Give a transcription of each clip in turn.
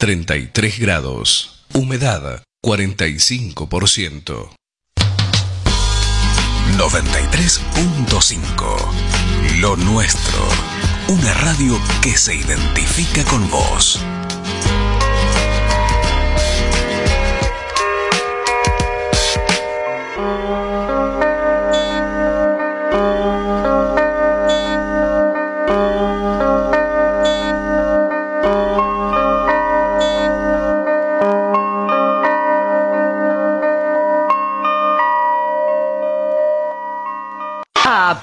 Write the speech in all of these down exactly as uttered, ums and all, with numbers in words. treinta y tres grados, humedad cuarenta y cinco por ciento. noventa y tres punto cinco. Lo Nuestro. Una radio que se identifica con vos.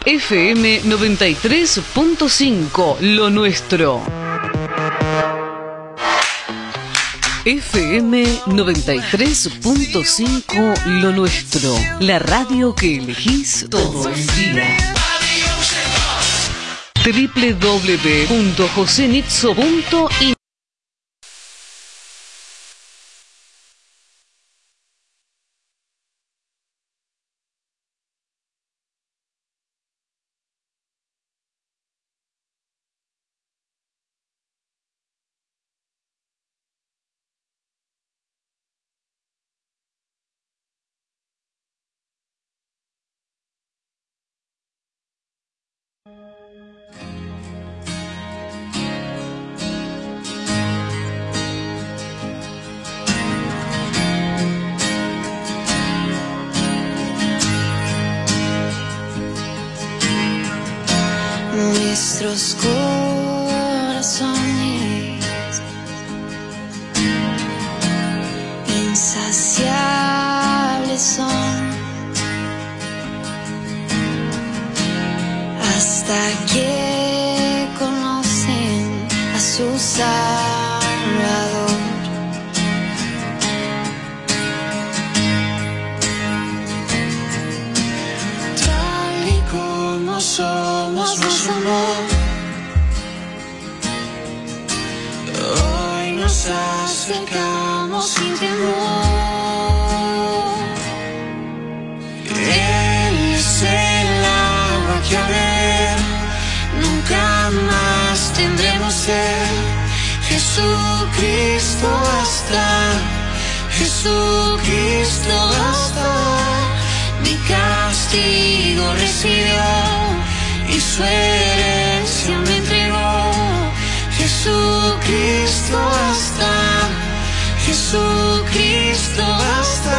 F M noventa y tres punto cinco, Lo Nuestro. F M noventa y tres punto cinco, Lo Nuestro. La radio que elegís todo el día. doble u doble u doble u punto jose nizzo punto i n Jesucristo basta, Jesucristo basta.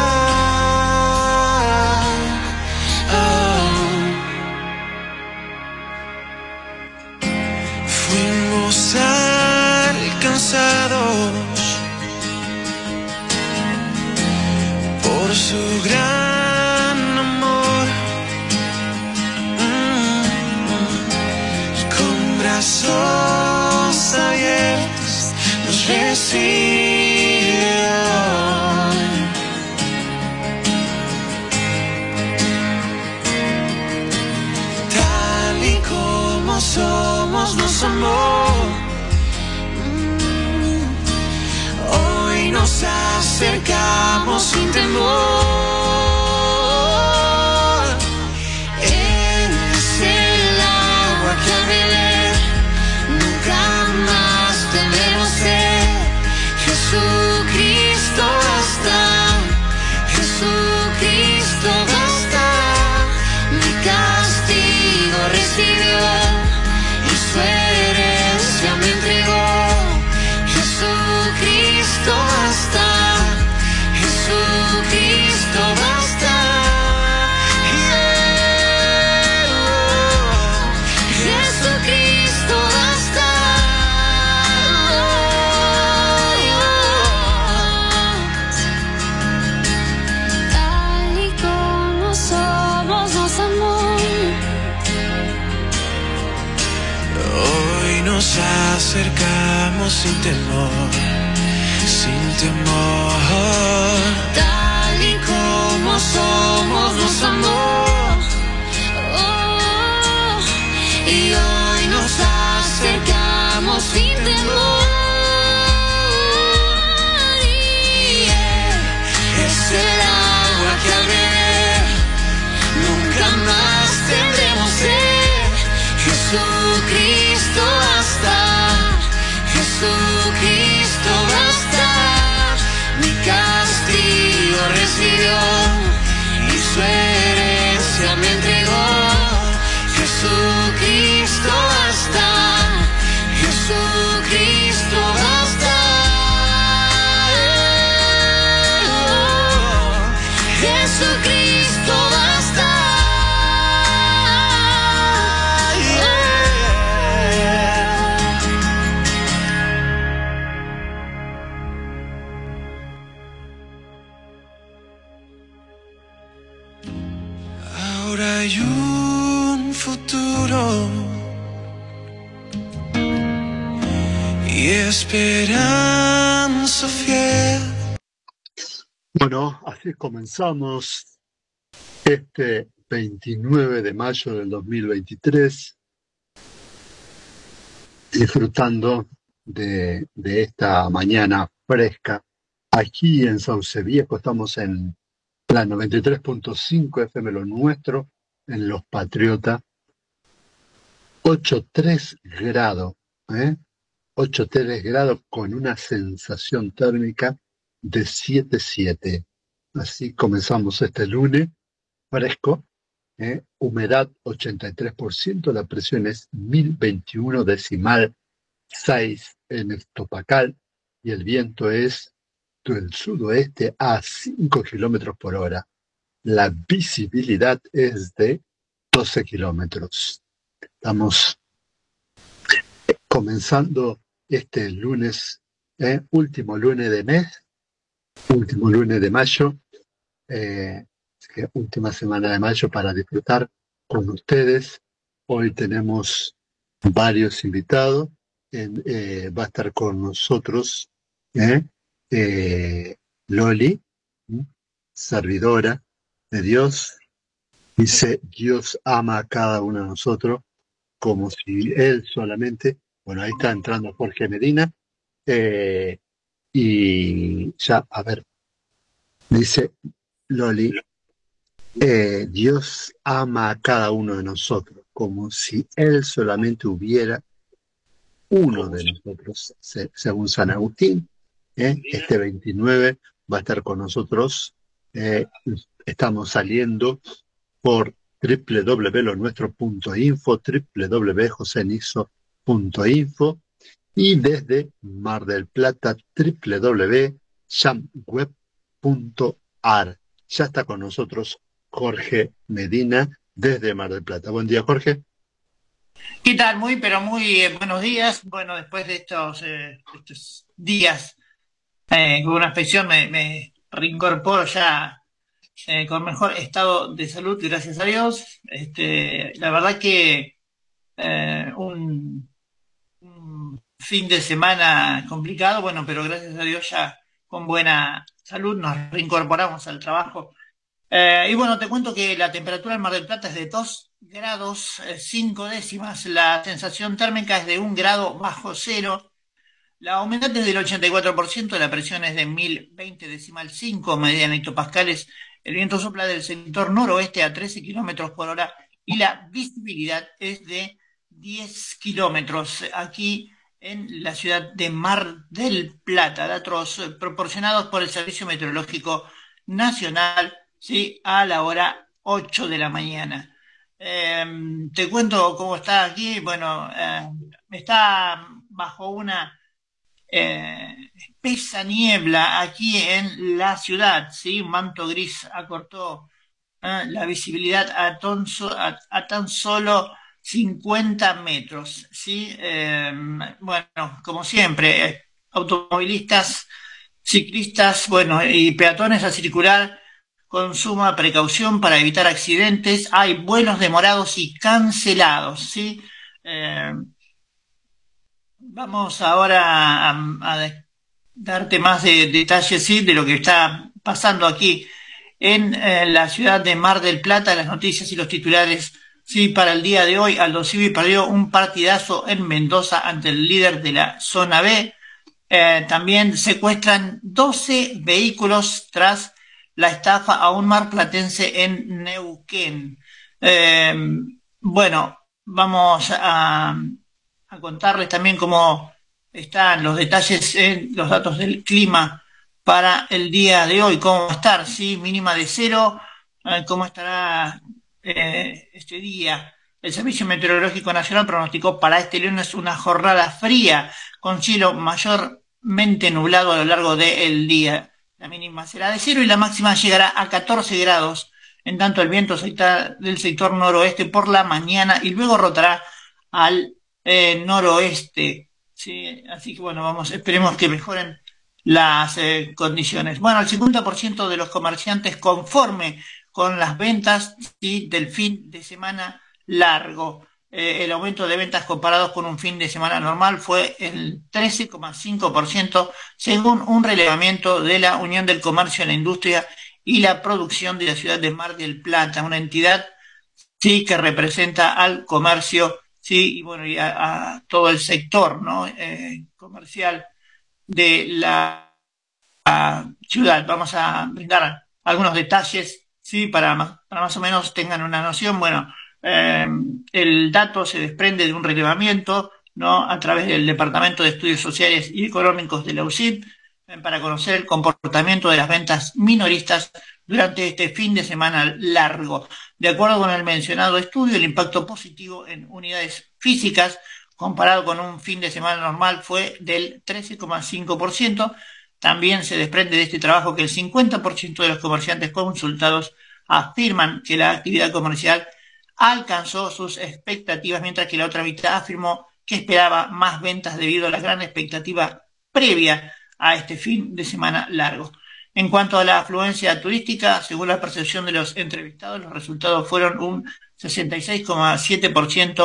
hay un futuro y esperanza fiel. Bueno, así comenzamos este veintinueve de mayo del dos mil veintitrés, disfrutando de, de esta mañana fresca. Aquí en Sauce Viejo estamos en la noventa y tres punto cinco F M Lo Nuestro, en Los Patriotas, ocho coma tres grados, ¿eh? ocho coma tres grados con una sensación térmica de siete coma siete. Así comenzamos este lunes, fresco, ¿eh? Humedad ochenta y tres por ciento, la presión es mil veintiuno decimal seis en hectopacal y el viento es del sudoeste a cinco kilómetros por hora. La visibilidad es de doce kilómetros. Estamos comenzando este lunes, eh, último lunes de mes, último lunes de mayo, eh, que última semana de mayo para disfrutar con ustedes. Hoy tenemos varios invitados. En, eh, va a estar con nosotros eh, eh, Loli, ¿sí? Servidora de Dios. Dice, Dios ama a cada uno de nosotros como si Él solamente... Bueno, ahí está entrando Jorge Medina. Eh, y ya, a ver, dice Loli, eh, Dios ama a cada uno de nosotros como si Él solamente hubiera... uno de nosotros, según San Agustín, ¿eh? Este veintinueve va a estar con nosotros. Eh, estamos saliendo por doble u doble u doble u punto lo nuestro punto info, doble u doble u doble u punto jose nizzo punto info y desde Mar del Plata, doble u doble u doble u punto yamweb punto ar. Ya está con nosotros Jorge Medina desde Mar del Plata. Buen día, Jorge. ¿Qué tal? Muy, pero muy eh, buenos días. Bueno, después de estos, eh, estos días eh, con una inspección me, me reincorporo ya eh, con mejor estado de salud, gracias a Dios. Este, la verdad que eh, un, un fin de semana complicado, bueno, pero gracias a Dios ya con buena salud nos reincorporamos al trabajo. Eh, y bueno, te cuento que la temperatura en Mar del Plata es de dos grados cinco décimas, la sensación térmica es de un grado bajo cero, la humedad es del ochenta y cuatro por ciento, la presión es de mil veinte decimal cinco, medida en hectopascales, el viento sopla del sector noroeste a trece kilómetros por hora y la visibilidad es de diez kilómetros aquí en la ciudad de Mar del Plata. Datos proporcionados por el Servicio Meteorológico Nacional, ¿sí? A la hora ocho de la mañana. Eh, te cuento cómo está aquí. Bueno, eh, está bajo una eh, espesa niebla aquí en la ciudad, ¿sí? Un manto gris acortó eh, la visibilidad a, tonso, a, a tan solo cincuenta metros, ¿sí? Eh, bueno, como siempre, eh, automovilistas, ciclistas, bueno, y peatones a circular con suma precaución para evitar accidentes. Hay vuelos demorados y cancelados, ¿sí? Eh, vamos ahora a, a darte más de, detalles, ¿sí? De lo que está pasando aquí en eh, la ciudad de Mar del Plata, las noticias y los titulares, ¿sí? Para el día de hoy, Aldosivi perdió un partidazo en Mendoza ante el líder de la zona B. Eh, también secuestran doce vehículos tras la estafa a un marplatense en Neuquén. Eh, bueno, vamos a, a contarles también cómo están los detalles en los datos del clima para el día de hoy. ¿Cómo va a estar? ¿Sí? Mínima de cero. Eh, ¿Cómo estará eh, este día? El Servicio Meteorológico Nacional pronosticó para este lunes una jornada fría con cielo mayormente nublado a lo largo del día. La mínima será de cero y la máxima llegará a catorce grados. En tanto, el viento está del sector noroeste por la mañana y luego rotará al eh, noroeste, ¿sí? Así que, bueno, vamos, esperemos que mejoren las eh, condiciones. Bueno, el cincuenta por ciento de los comerciantes conforme con las ventas, ¿sí?, del fin de semana largo. Eh, el aumento de ventas comparados con un fin de semana normal fue el trece coma cinco por ciento, según un relevamiento de la Unión del Comercio, la Industria y la Producción de la ciudad de Mar del Plata, una entidad, sí, que representa al comercio, sí, y bueno, y a, a todo el sector, ¿no?, eh, comercial de la ciudad. Vamos a brindar algunos detalles, sí, para más, para más o menos tengan una noción. Bueno, Eh, el dato se desprende de un relevamiento, ¿no?, a través del Departamento de Estudios Sociales y Económicos de la U C I P, eh, para conocer el comportamiento de las ventas minoristas durante este fin de semana largo. De acuerdo con el mencionado estudio, el impacto positivo en unidades físicas comparado con un fin de semana normal fue del trece coma cinco por ciento. También se desprende de este trabajo que el cincuenta por ciento de los comerciantes consultados afirman que la actividad comercial alcanzó sus expectativas, mientras que la otra mitad afirmó que esperaba más ventas debido a la gran expectativa previa a este fin de semana largo. En cuanto a la afluencia turística, según la percepción de los entrevistados, los resultados fueron un sesenta y seis coma siete por ciento,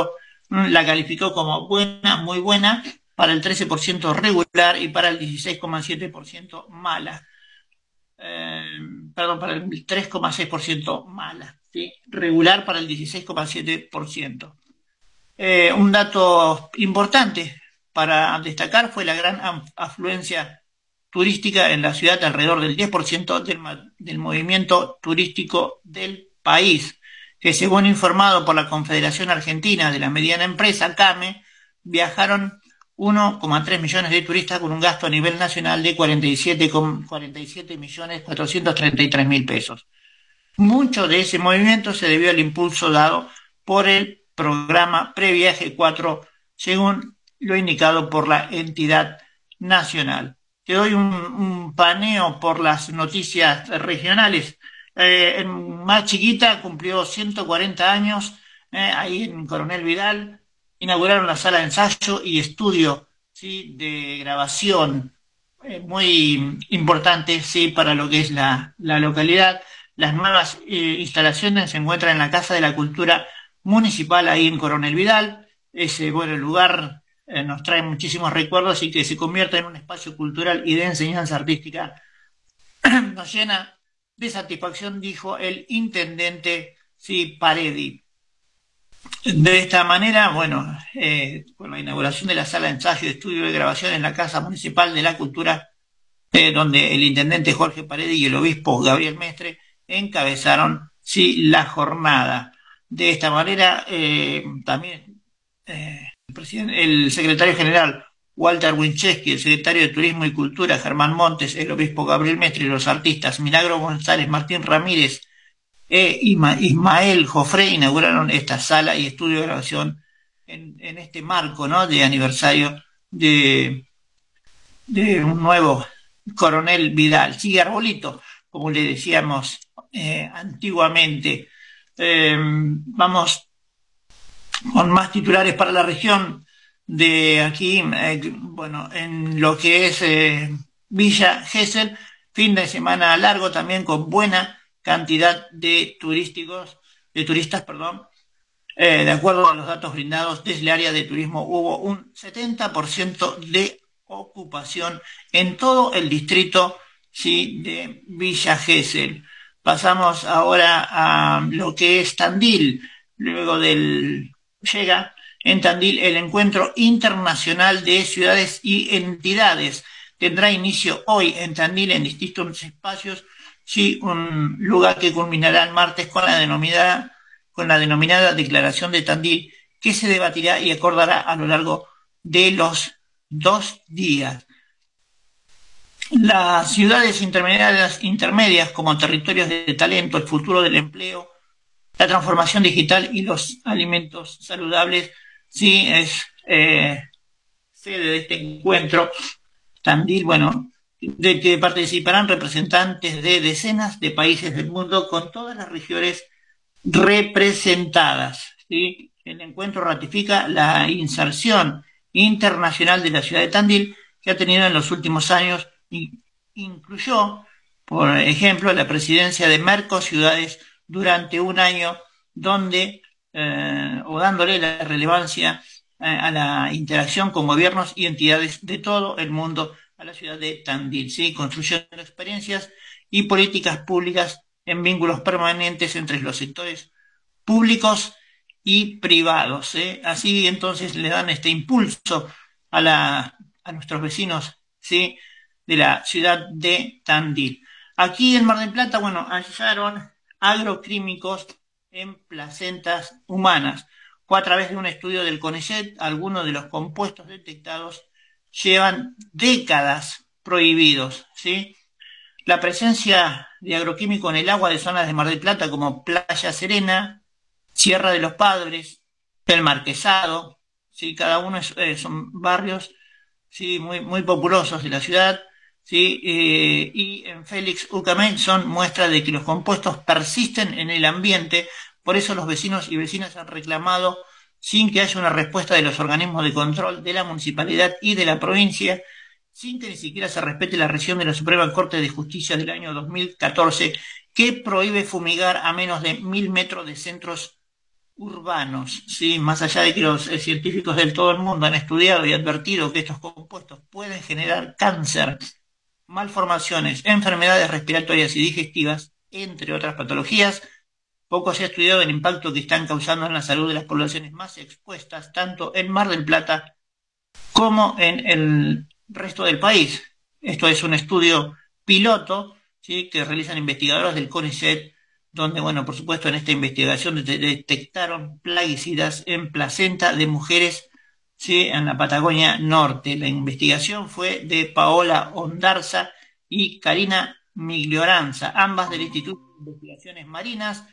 la calificó como buena, muy buena, para el trece por ciento regular y para el dieciséis coma siete por ciento mala. Eh, perdón, para el tres coma seis por ciento mala. ¿Sí? Regular para el dieciséis coma siete por ciento. Eh, un dato importante para destacar fue la gran afluencia turística en la ciudad, alrededor del diez por ciento del, del movimiento turístico del país, que según informado por la Confederación Argentina de la Mediana Empresa, CAME, viajaron uno coma tres millones de turistas con un gasto a nivel nacional de cuarenta y siete millones cuatrocientos treinta y tres mil pesos. Mucho de ese movimiento se debió al impulso dado por el programa Previaje cuatro, según lo indicado por la entidad nacional. Te doy un, un paneo por las noticias regionales. Eh, en Mar Chiquita cumplió ciento cuarenta años, eh, ahí en Coronel Vidal inauguraron la sala de ensayo y estudio, ¿sí?, de grabación, eh, muy importante, sí, para lo que es la, la localidad. Las nuevas eh, instalaciones se encuentran en la Casa de la Cultura Municipal, ahí en Coronel Vidal. Ese bueno lugar eh, nos trae muchísimos recuerdos y que se convierte en un espacio cultural y de enseñanza artística nos llena de satisfacción, dijo el intendente, sí, Paredi. De esta manera, bueno, eh, con la inauguración de la sala de ensayo, estudio y grabación en la Casa Municipal de la Cultura, eh, donde el intendente Jorge Paredi y el obispo Gabriel Mestre encabezaron, sí, la jornada. De esta manera, eh, también eh, el, presidente, el secretario general Walter Wincheski, el secretario de Turismo y Cultura Germán Montes, el obispo Gabriel Mestre y los artistas Milagro González, Martín Ramírez e Ismael Jofré inauguraron esta sala y estudio de grabación en, en este marco, ¿no?, de aniversario de, de un nuevo Coronel Vidal. Sigue Arbolito, como le decíamos eh, antiguamente. Eh, vamos con más titulares para la región de aquí. Eh, bueno, en lo que es eh, Villa Gesell, fin de semana largo también con buena cantidad de turísticos, de turistas, perdón. Eh, de acuerdo a los datos brindados desde el área de turismo, hubo un setenta por ciento de ocupación en todo el distrito, sí, de Villa Gesell. Pasamos ahora a lo que es Tandil. Luego del llega en Tandil el Encuentro Internacional de Ciudades y Entidades. Tendrá inicio hoy en Tandil en distintos espacios, sí, un lugar que culminará el martes con la denominada, con la denominada Declaración de Tandil, que se debatirá y acordará a lo largo de los dos días. Las ciudades intermedias, intermedias como territorios de talento, el futuro del empleo, la transformación digital y los alimentos saludables, sí, es eh, sede de este encuentro. Tandil, bueno, de que participarán representantes de decenas de países del mundo con todas las regiones representadas, ¿sí? El encuentro ratifica la inserción internacional de la ciudad de Tandil, que ha tenido en los últimos años. Incluyó, por ejemplo, la presidencia de Mercociudades, durante un año donde, eh, o dándole la relevancia eh, a la interacción con gobiernos y entidades de todo el mundo a la ciudad de Tandil, ¿sí? Construyendo experiencias y políticas públicas en vínculos permanentes entre los sectores públicos y privados, ¿eh? Así entonces le dan este impulso a, la, a nuestros vecinos, ¿sí?, de la ciudad de Tandil. Aquí en Mar del Plata, bueno, hallaron agroquímicos en placentas humanas. Fue a través de un estudio del CONICET, algunos de los compuestos detectados llevan décadas prohibidos, ¿sí? La presencia de agroquímico en el agua de zonas de Mar del Plata como Playa Serena, Sierra de los Padres, El Marquesado, ¿sí? Cada uno es, eh, son barrios, ¿sí?, muy, muy populosos de la ciudad, ¿sí? Eh, y en Félix Ucamén son muestras de que los compuestos persisten en el ambiente, por eso los vecinos y vecinas han reclamado sin que haya una respuesta de los organismos de control de la municipalidad y de la provincia, sin que ni siquiera se respete la resolución de la Suprema Corte de Justicia del año dos mil catorce, que prohíbe fumigar a menos de mil metros de centros urbanos, ¿sí? Más allá de que los eh, científicos de todo el mundo han estudiado y advertido que estos compuestos pueden generar cáncer, malformaciones, enfermedades respiratorias y digestivas, entre otras patologías, poco se ha estudiado el impacto que están causando en la salud de las poblaciones más expuestas, tanto en Mar del Plata como en el resto del país. Esto es un estudio piloto, ¿sí?, que realizan investigadores del CONICET, donde, bueno, por supuesto, en esta investigación detectaron plaguicidas en placenta de mujeres, ¿sí?, en la Patagonia Norte. La investigación fue de Paola Ondarza y Karina Miglioranza, ambas del Instituto de Investigaciones Marinas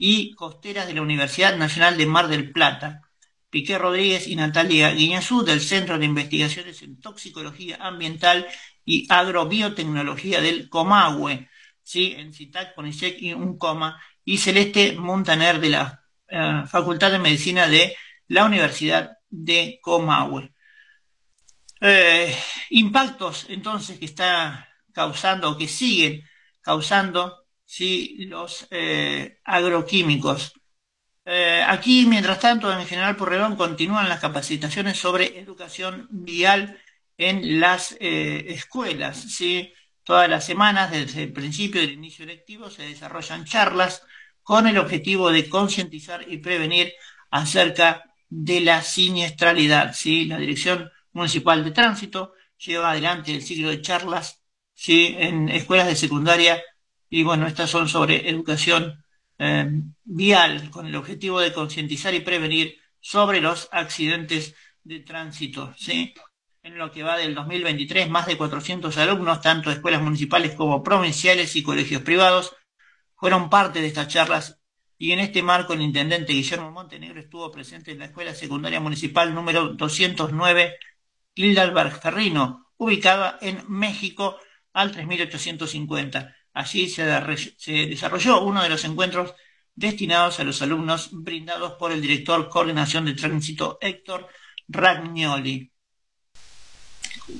y Costeras de la Universidad Nacional de Mar del Plata. Piqué Rodríguez y Natalia Guiñazú, del Centro de Investigaciones en Toxicología Ambiental y Agrobiotecnología del Comahue, ¿sí?, en CITAC, CONICET y UNCOMA, y Celeste Montaner, de la eh, Facultad de Medicina de la Universidad de Comahue. Eh, impactos, entonces, que está causando, o que siguen causando, ¿sí?, los eh, agroquímicos. Eh, aquí, mientras tanto, en General Porredón continúan las capacitaciones sobre educación vial en las eh, escuelas, ¿sí? Todas las semanas, desde el principio del inicio lectivo, se desarrollan charlas con el objetivo de concientizar y prevenir acerca de la siniestralidad, ¿sí? La Dirección Municipal de Tránsito lleva adelante el ciclo de charlas, ¿sí?, en escuelas de secundaria, y bueno, estas son sobre educación Eh, vial, con el objetivo de concientizar y prevenir sobre los accidentes de tránsito, ¿sí? En lo que va del dos mil veintitrés, más de cuatrocientos alumnos, tanto de escuelas municipales como provinciales y colegios privados, fueron parte de estas charlas, y en este marco el intendente Guillermo Montenegro estuvo presente en la Escuela Secundaria Municipal número doscientos nueve, Gilbert Carrino, ubicada en México al tres mil ochocientos cincuenta. Allí se, se desarrolló uno de los encuentros destinados a los alumnos brindados por el director Coordinación de Tránsito Héctor Ragnoli.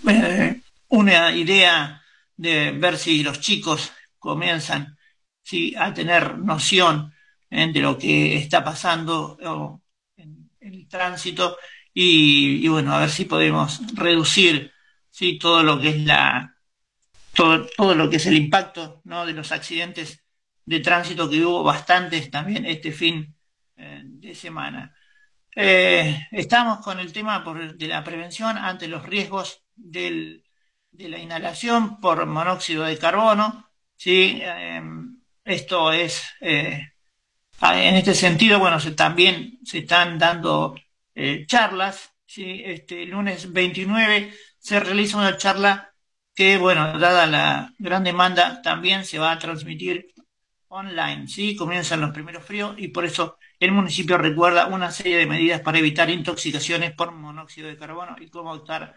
Eh, una idea de ver si los chicos comienzan, ¿sí?, a tener noción eh, de lo que está pasando oh, en, en el tránsito y, y bueno, a ver si podemos reducir, ¿sí?, todo lo que es la... Todo, todo lo que es el impacto, ¿no?, de los accidentes de tránsito, que hubo bastantes también este fin eh, de semana. Eh, estamos con el tema por, de la prevención ante los riesgos del, de la inhalación por monóxido de carbono, ¿sí? Eh, esto es, eh, en este sentido, bueno, se, también se están dando eh, charlas, ¿sí? Este lunes veintinueve se realiza una charla que, bueno, dada la gran demanda, también se va a transmitir online, ¿sí? Comienzan los primeros fríos y por eso el municipio recuerda una serie de medidas para evitar intoxicaciones por monóxido de carbono y cómo actuar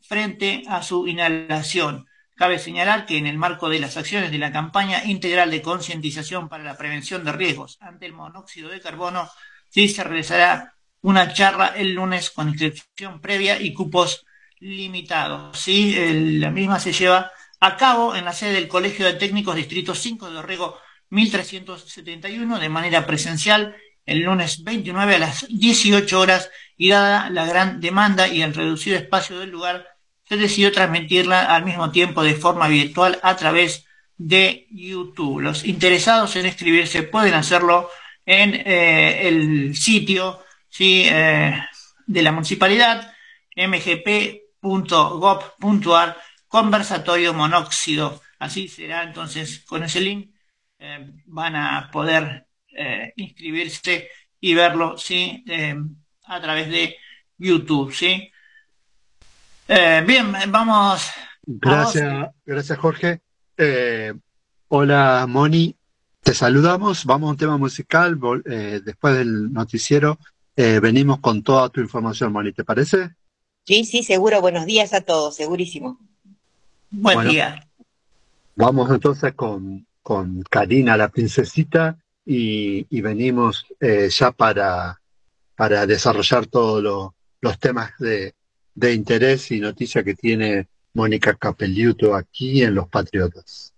frente a su inhalación. Cabe señalar que en el marco de las acciones de la campaña integral de concientización para la prevención de riesgos ante el monóxido de carbono, sí, se realizará una charla el lunes con inscripción previa y cupos limitado, ¿sí? El, la misma se lleva a cabo en la sede del Colegio de Técnicos Distrito cinco de Orrego mil trescientos setenta y uno de manera presencial el lunes veintinueve a las dieciocho horas, y dada la gran demanda y el reducido espacio del lugar, se decidió transmitirla al mismo tiempo de forma virtual a través de YouTube. Los interesados en inscribirse pueden hacerlo en eh, el sitio sí, eh, de la municipalidad, m g p punto gob punto a r, conversatorio monóxido. Así será, entonces, con ese link eh, van a poder eh, inscribirse y verlo sí eh, a través de YouTube. sí eh, Bien, vamos. Gracias, gracias Jorge. Eh, hola Moni, te saludamos. Vamos a un tema musical. Eh, después del noticiero eh, venimos con toda tu información, Moni, ¿te parece? Sí, sí, seguro. Buenos días a todos, segurísimo. Buen bueno, día. Vamos entonces con, con Karina, la princesita, y, y venimos eh, ya para, para desarrollar todos lo, los temas de, de interés y noticia que tiene Mónica Capelluto aquí en Los Patriotas.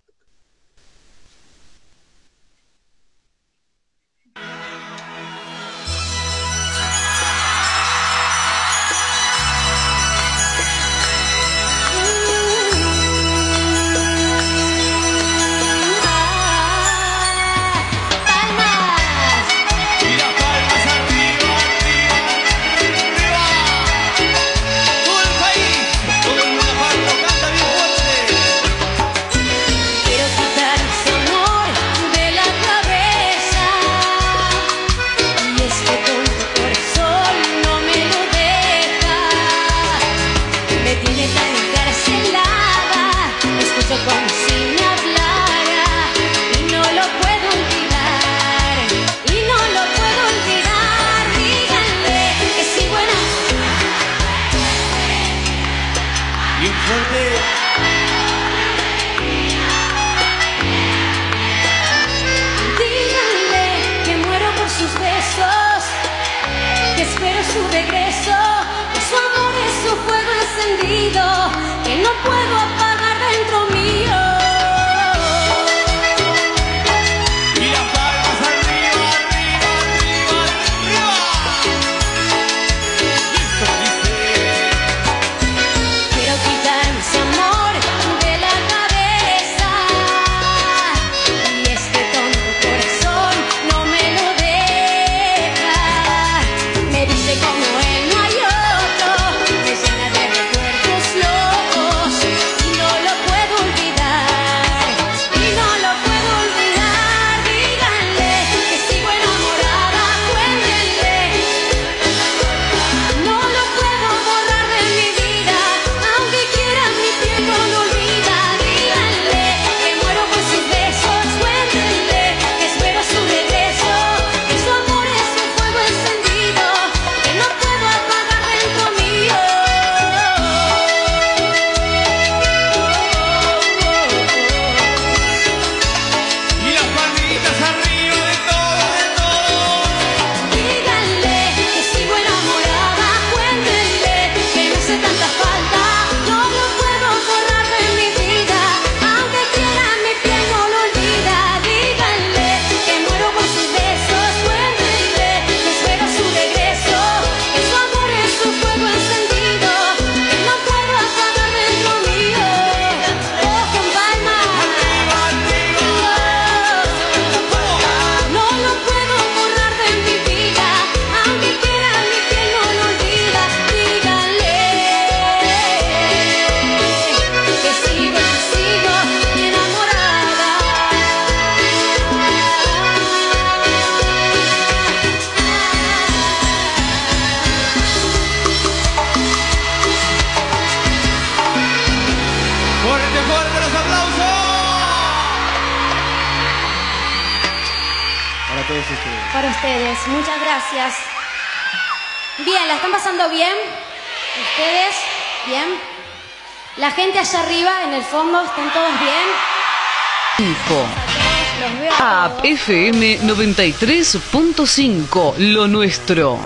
F M noventa y tres punto cinco, Lo Nuestro.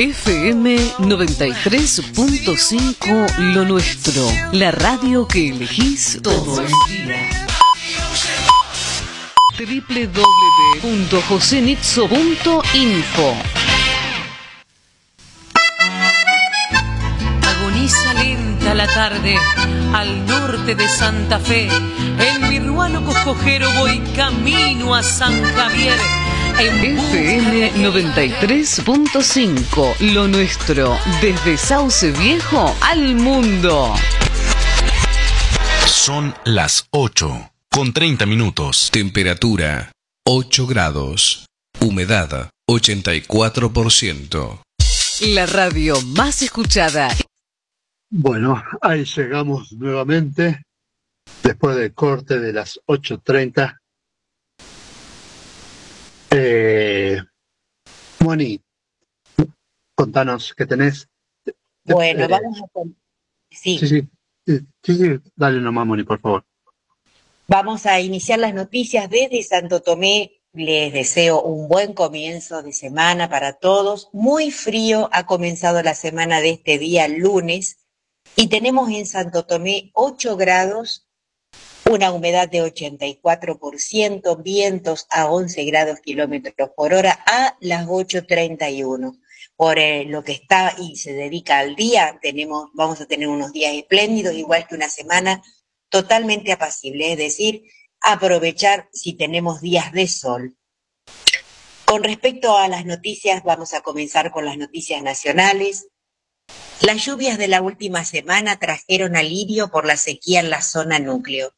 F M noventa y tres punto cinco Lo Nuestro, la radio que elegís todo el día. doble u doble u doble u punto jose nizzo punto info. Agoniza lenta la tarde al norte de Santa Fe. En mi ruano coscojero voy camino a San Javier. F M noventa y tres punto cinco, Lo Nuestro, desde Sauce Viejo al mundo. Son las ocho, con treinta minutos. Temperatura, ocho grados. Humedad, ochenta y cuatro por ciento. La radio más escuchada. Bueno, ahí llegamos nuevamente, después del corte de las ocho treinta. Eh, Moni, contanos qué tenés. Bueno, eh, vamos a... Sí. Sí, sí, sí, sí, dale nomás, Moni, por favor. Vamos a iniciar las noticias desde Santo Tomé. Les deseo un buen comienzo de semana para todos. Muy frío ha comenzado la semana de este día lunes y tenemos en Santo Tomé ocho grados. Una humedad de ochenta y cuatro por ciento, vientos a once grados kilómetros por hora a las ocho treinta y uno. Por eh, lo que está y se dedica al día, tenemos, vamos a tener unos días espléndidos, igual que una semana totalmente apacible, es decir, aprovechar si tenemos días de sol. Con respecto a las noticias, vamos a comenzar con las noticias nacionales. Las lluvias de la última semana trajeron alivio por la sequía en la zona núcleo.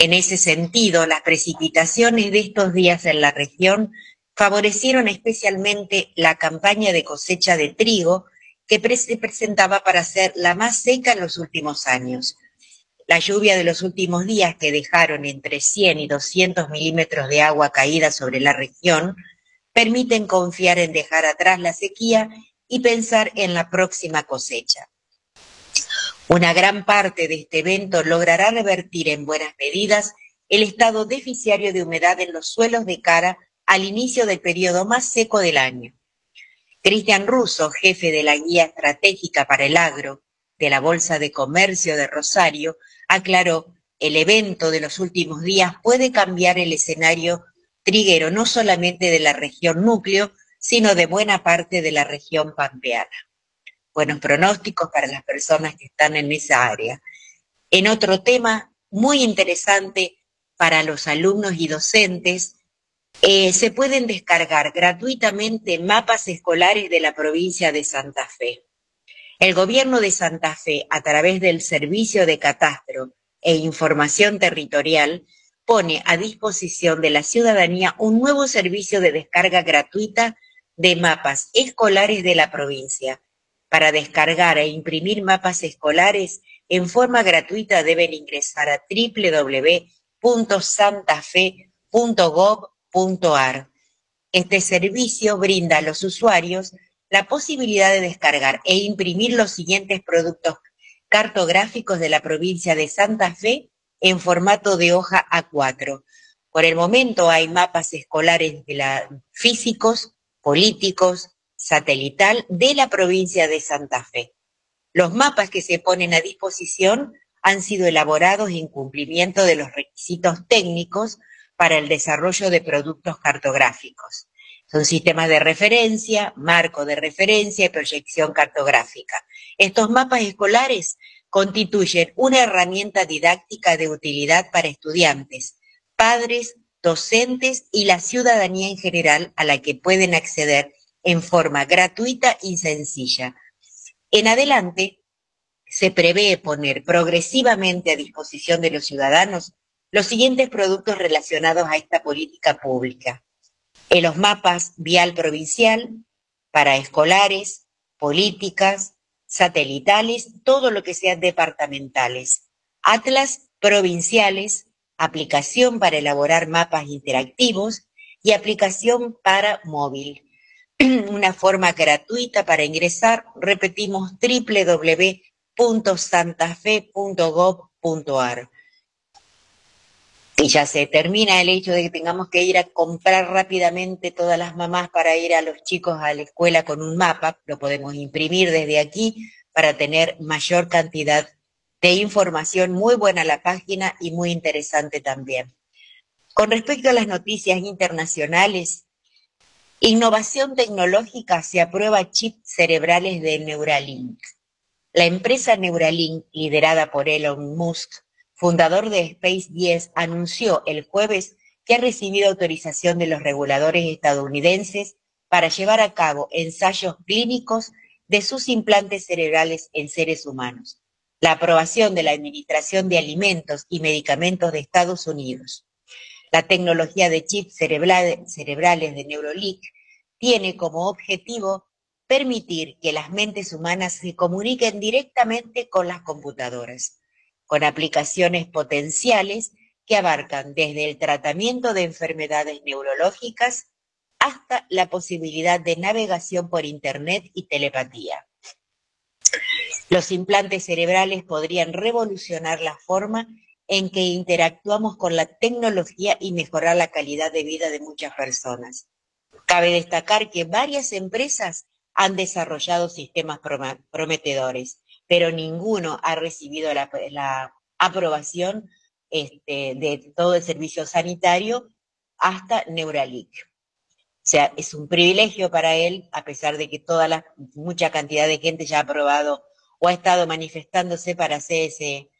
En ese sentido, las precipitaciones de estos días en la región favorecieron especialmente la campaña de cosecha de trigo que se presentaba para ser la más seca en los últimos años. La lluvia de los últimos días, que dejaron entre cien y doscientos milímetros de agua caída sobre la región, permiten confiar en dejar atrás la sequía y pensar en la próxima cosecha. Una gran parte de este evento logrará revertir en buenas medidas el estado deficiario de humedad en los suelos de cara al inicio del periodo más seco del año. Cristian Russo, jefe de la Guía Estratégica para el Agro de la Bolsa de Comercio de Rosario, aclaró: el evento de los últimos días puede cambiar el escenario triguero no solamente de la región núcleo, sino de buena parte de la región pampeana. Buenos pronósticos para las personas que están en esa área. En otro tema muy interesante para los alumnos y docentes, eh, se pueden descargar gratuitamente mapas escolares de la provincia de Santa Fe. El gobierno de Santa Fe, a través del Servicio de Catastro e Información Territorial, pone a disposición de la ciudadanía un nuevo servicio de descarga gratuita de mapas escolares de la provincia. Para descargar e imprimir mapas escolares en forma gratuita deben ingresar a doble u doble u doble u punto santa fe punto gov punto ar. Este servicio brinda a los usuarios la posibilidad de descargar e imprimir los siguientes productos cartográficos de la provincia de Santa Fe en formato de hoja A cuatro. Por el momento hay mapas escolares de la, físicos, políticos, satelital de la provincia de Santa Fe. Los mapas que se ponen a disposición han sido elaborados en cumplimiento de los requisitos técnicos para el desarrollo de productos cartográficos. Son sistemas de referencia, marco de referencia y proyección cartográfica. Estos mapas escolares constituyen una herramienta didáctica de utilidad para estudiantes, padres, docentes y la ciudadanía en general, a la que pueden acceder en forma gratuita y sencilla. En adelante, se prevé poner progresivamente a disposición de los ciudadanos los siguientes productos relacionados a esta política pública: en los mapas vial provincial, para escolares, políticas, satelitales, todo lo que sean departamentales, atlas provinciales, aplicación para elaborar mapas interactivos y aplicación para móvil. Una forma gratuita para ingresar, repetimos, doble u doble u doble u punto santa fe punto gov punto ar. y ya se termina el hecho de que tengamos que ir a comprar rápidamente todas las mamás para ir a los chicos a la escuela con un mapa, lo podemos imprimir desde aquí para tener mayor cantidad de información. Muy buena la página y muy interesante también. Con respecto a las noticias internacionales, innovación tecnológica, se aprueba chips cerebrales de Neuralink. La empresa Neuralink, liderada por Elon Musk, fundador de Space X, anunció el jueves que ha recibido autorización de los reguladores estadounidenses para llevar a cabo ensayos clínicos de sus implantes cerebrales en seres humanos. La aprobación de la Administración de Alimentos y Medicamentos de Estados Unidos. La tecnología de chips cerebrales de Neuralink tiene como objetivo permitir que las mentes humanas se comuniquen directamente con las computadoras, con aplicaciones potenciales que abarcan desde el tratamiento de enfermedades neurológicas hasta la posibilidad de navegación por Internet y telepatía. Los implantes cerebrales podrían revolucionar la forma en que interactuamos con la tecnología y mejorar la calidad de vida de muchas personas. Cabe destacar que varias empresas han desarrollado sistemas prometedores, pero ninguno ha recibido la, la aprobación este, de todo el servicio sanitario hasta Neuralink. O sea, es un privilegio para él, a pesar de que toda la, mucha cantidad de gente ya ha aprobado o ha estado manifestándose para hacer ese...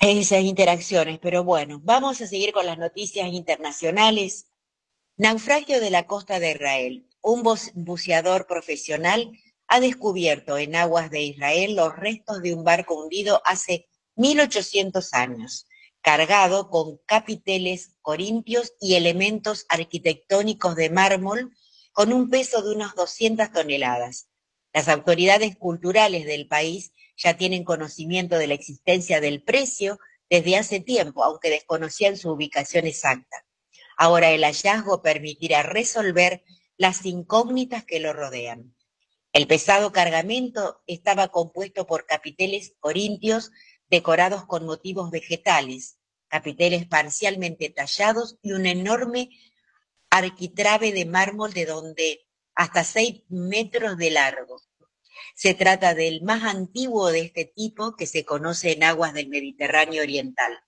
esas interacciones, pero bueno, vamos a seguir con las noticias internacionales. Naufragio de la costa de Israel. Un buceador profesional ha descubierto en aguas de Israel los restos de un barco hundido hace mil ochocientos años, cargado con capiteles corintios y elementos arquitectónicos de mármol, con un peso de unas doscientas toneladas. Las autoridades culturales del país ya tienen conocimiento de la existencia del precio desde hace tiempo, aunque desconocían su ubicación exacta. Ahora el hallazgo permitirá resolver las incógnitas que lo rodean. El pesado cargamento estaba compuesto por capiteles corintios decorados con motivos vegetales, capiteles parcialmente tallados y un enorme arquitrabe de mármol de donde hasta seis metros de largo. Se trata del más antiguo de este tipo que se conoce en aguas del Mediterráneo Oriental.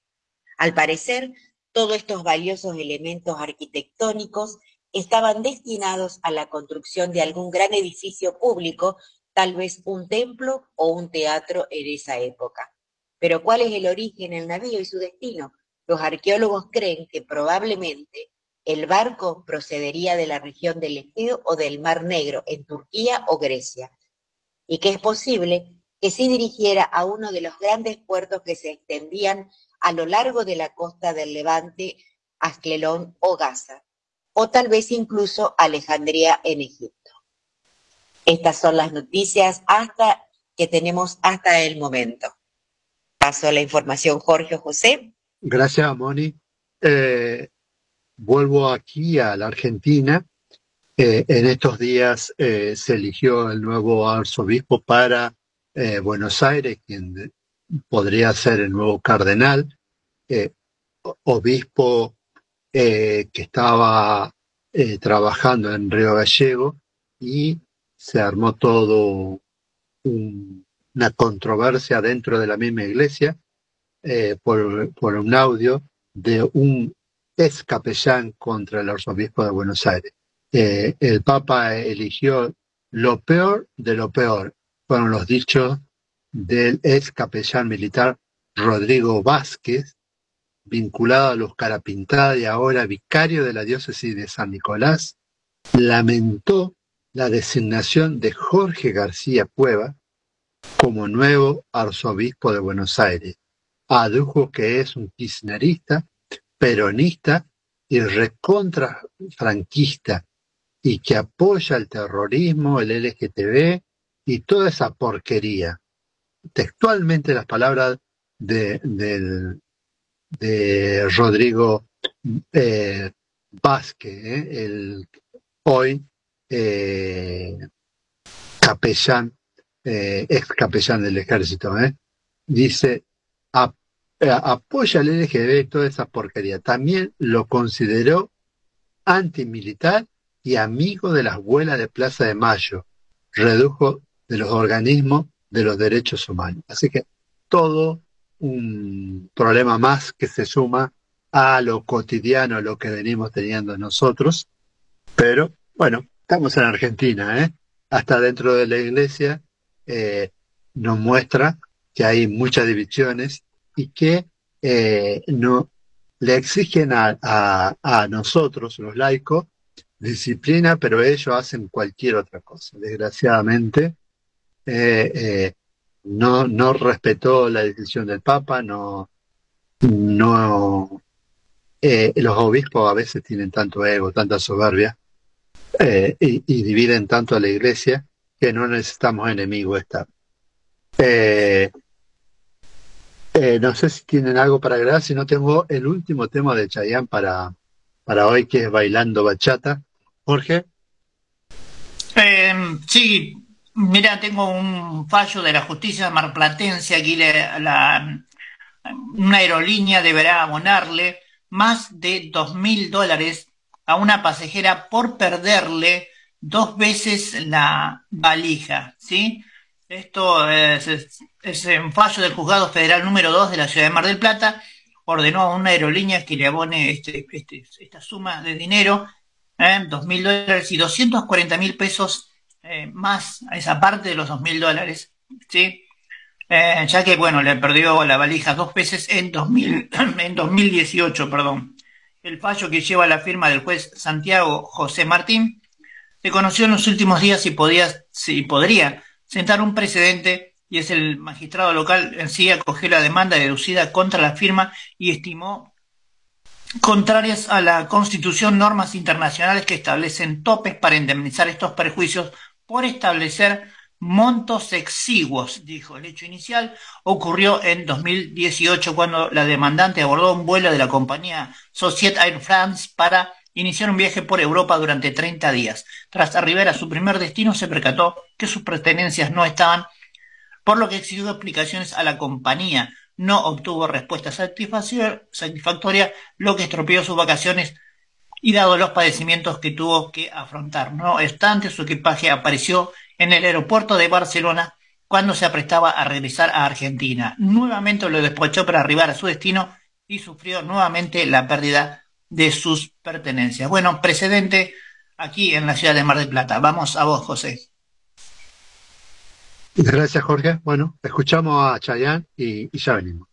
Al parecer, todos estos valiosos elementos arquitectónicos estaban destinados a la construcción de algún gran edificio público, tal vez un templo o un teatro en esa época. Pero ¿cuál es el origen del navío y su destino? Los arqueólogos creen que probablemente el barco procedería de la región del Egeo o del Mar Negro, en Turquía o Grecia, y que es posible que se dirigiera a uno de los grandes puertos que se extendían a lo largo de la costa del Levante, Asclelón o Gaza, o tal vez incluso Alejandría en Egipto. Estas son las noticias hasta que tenemos hasta el momento. Paso la información, Jorge o José. Gracias, Moni. Eh, vuelvo aquí a la Argentina. Eh, en estos días eh, se eligió el nuevo arzobispo para eh, Buenos Aires, quien podría ser el nuevo cardenal, eh, obispo eh, que estaba eh, trabajando en Río Gallegos, y se armó todo un, una controversia dentro de la misma iglesia eh, por, por un audio de un ex capellán contra el arzobispo de Buenos Aires. Eh, el Papa eligió lo peor de lo peor, fueron los dichos del ex capellán militar Rodrigo Vázquez, vinculado a los Carapintada y ahora vicario de la diócesis de San Nicolás. Lamentó la designación de Jorge García Cuerva como nuevo arzobispo de Buenos Aires. Adujo que es un kirchnerista, peronista y recontra franquista, y que apoya el terrorismo, el L G T B y toda esa porquería. Textualmente las palabras de, de, de Rodrigo eh, Vázquez, eh, el hoy eh, capellán, eh, ex capellán del ejército. Eh, dice, a, eh, apoya el L G B y toda esa porquería. También lo consideró antimilitar y amigo de las huelgas de Plaza de Mayo, redujo de los organismos de los derechos humanos. Así que todo un problema más que se suma a lo cotidiano, a lo que venimos teniendo nosotros. Pero bueno, estamos en Argentina, ¿eh? Hasta dentro de la iglesia eh, nos muestra que hay muchas divisiones y que eh, no, le exigen a, a, a nosotros, los laicos, disciplina, pero ellos hacen cualquier otra cosa. Desgraciadamente, eh, eh, no, no respetó la decisión del Papa, no, no eh, los obispos a veces tienen tanto ego, tanta soberbia, eh, y, y dividen tanto a la iglesia que no necesitamos enemigos esta. Eh, Eh, no sé si tienen algo para agregar, si no tengo el último tema de Chayanne para, para hoy, que es Bailando Bachata. Jorge. Eh, sí, mira, tengo un fallo de la justicia marplatense, aquí la, la, una aerolínea deberá abonarle más de dos mil dólares a una pasajera por perderle dos veces la valija, ¿sí? Esto es, es, es en fallo del juzgado federal número dos de la ciudad de Mar del Plata. Ordenó a una aerolínea que le abone este, este, esta suma de dinero, eh, dos mil dólares y doscientos cuarenta mil pesos eh, más a esa parte de los dos mil dólares, ¿sí? Eh, ya que, bueno, le perdió la valija dos veces en, dos mil, en dos mil dieciocho. Perdón. El fallo, que lleva la firma del juez Santiago José Martín, se conoció en los últimos días y podía, si podría sentar un precedente, y es el magistrado local en sí acogió la demanda deducida contra la firma y estimó contrarias a la Constitución normas internacionales que establecen topes para indemnizar estos perjuicios por establecer montos exiguos, dijo. El hecho inicial ocurrió en dos mil dieciocho, cuando la demandante abordó un vuelo de la compañía Société Air France para iniciar un viaje por Europa durante treinta días. Tras arribar a su primer destino, se percató que sus pertenencias no estaban, por lo que exigió explicaciones a la compañía. No obtuvo respuesta satisfactoria, lo que estropeó sus vacaciones y dado los padecimientos que tuvo que afrontar. No obstante, su equipaje apareció en el aeropuerto de Barcelona cuando se aprestaba a regresar a Argentina. Nuevamente lo despachó para arribar a su destino y sufrió nuevamente la pérdida de sus pertenencias. Bueno, precedente aquí en la ciudad de Mar del Plata. Vamos a vos, José. Gracias, Jorge. Bueno, escuchamos a Chayanne y, y ya venimos.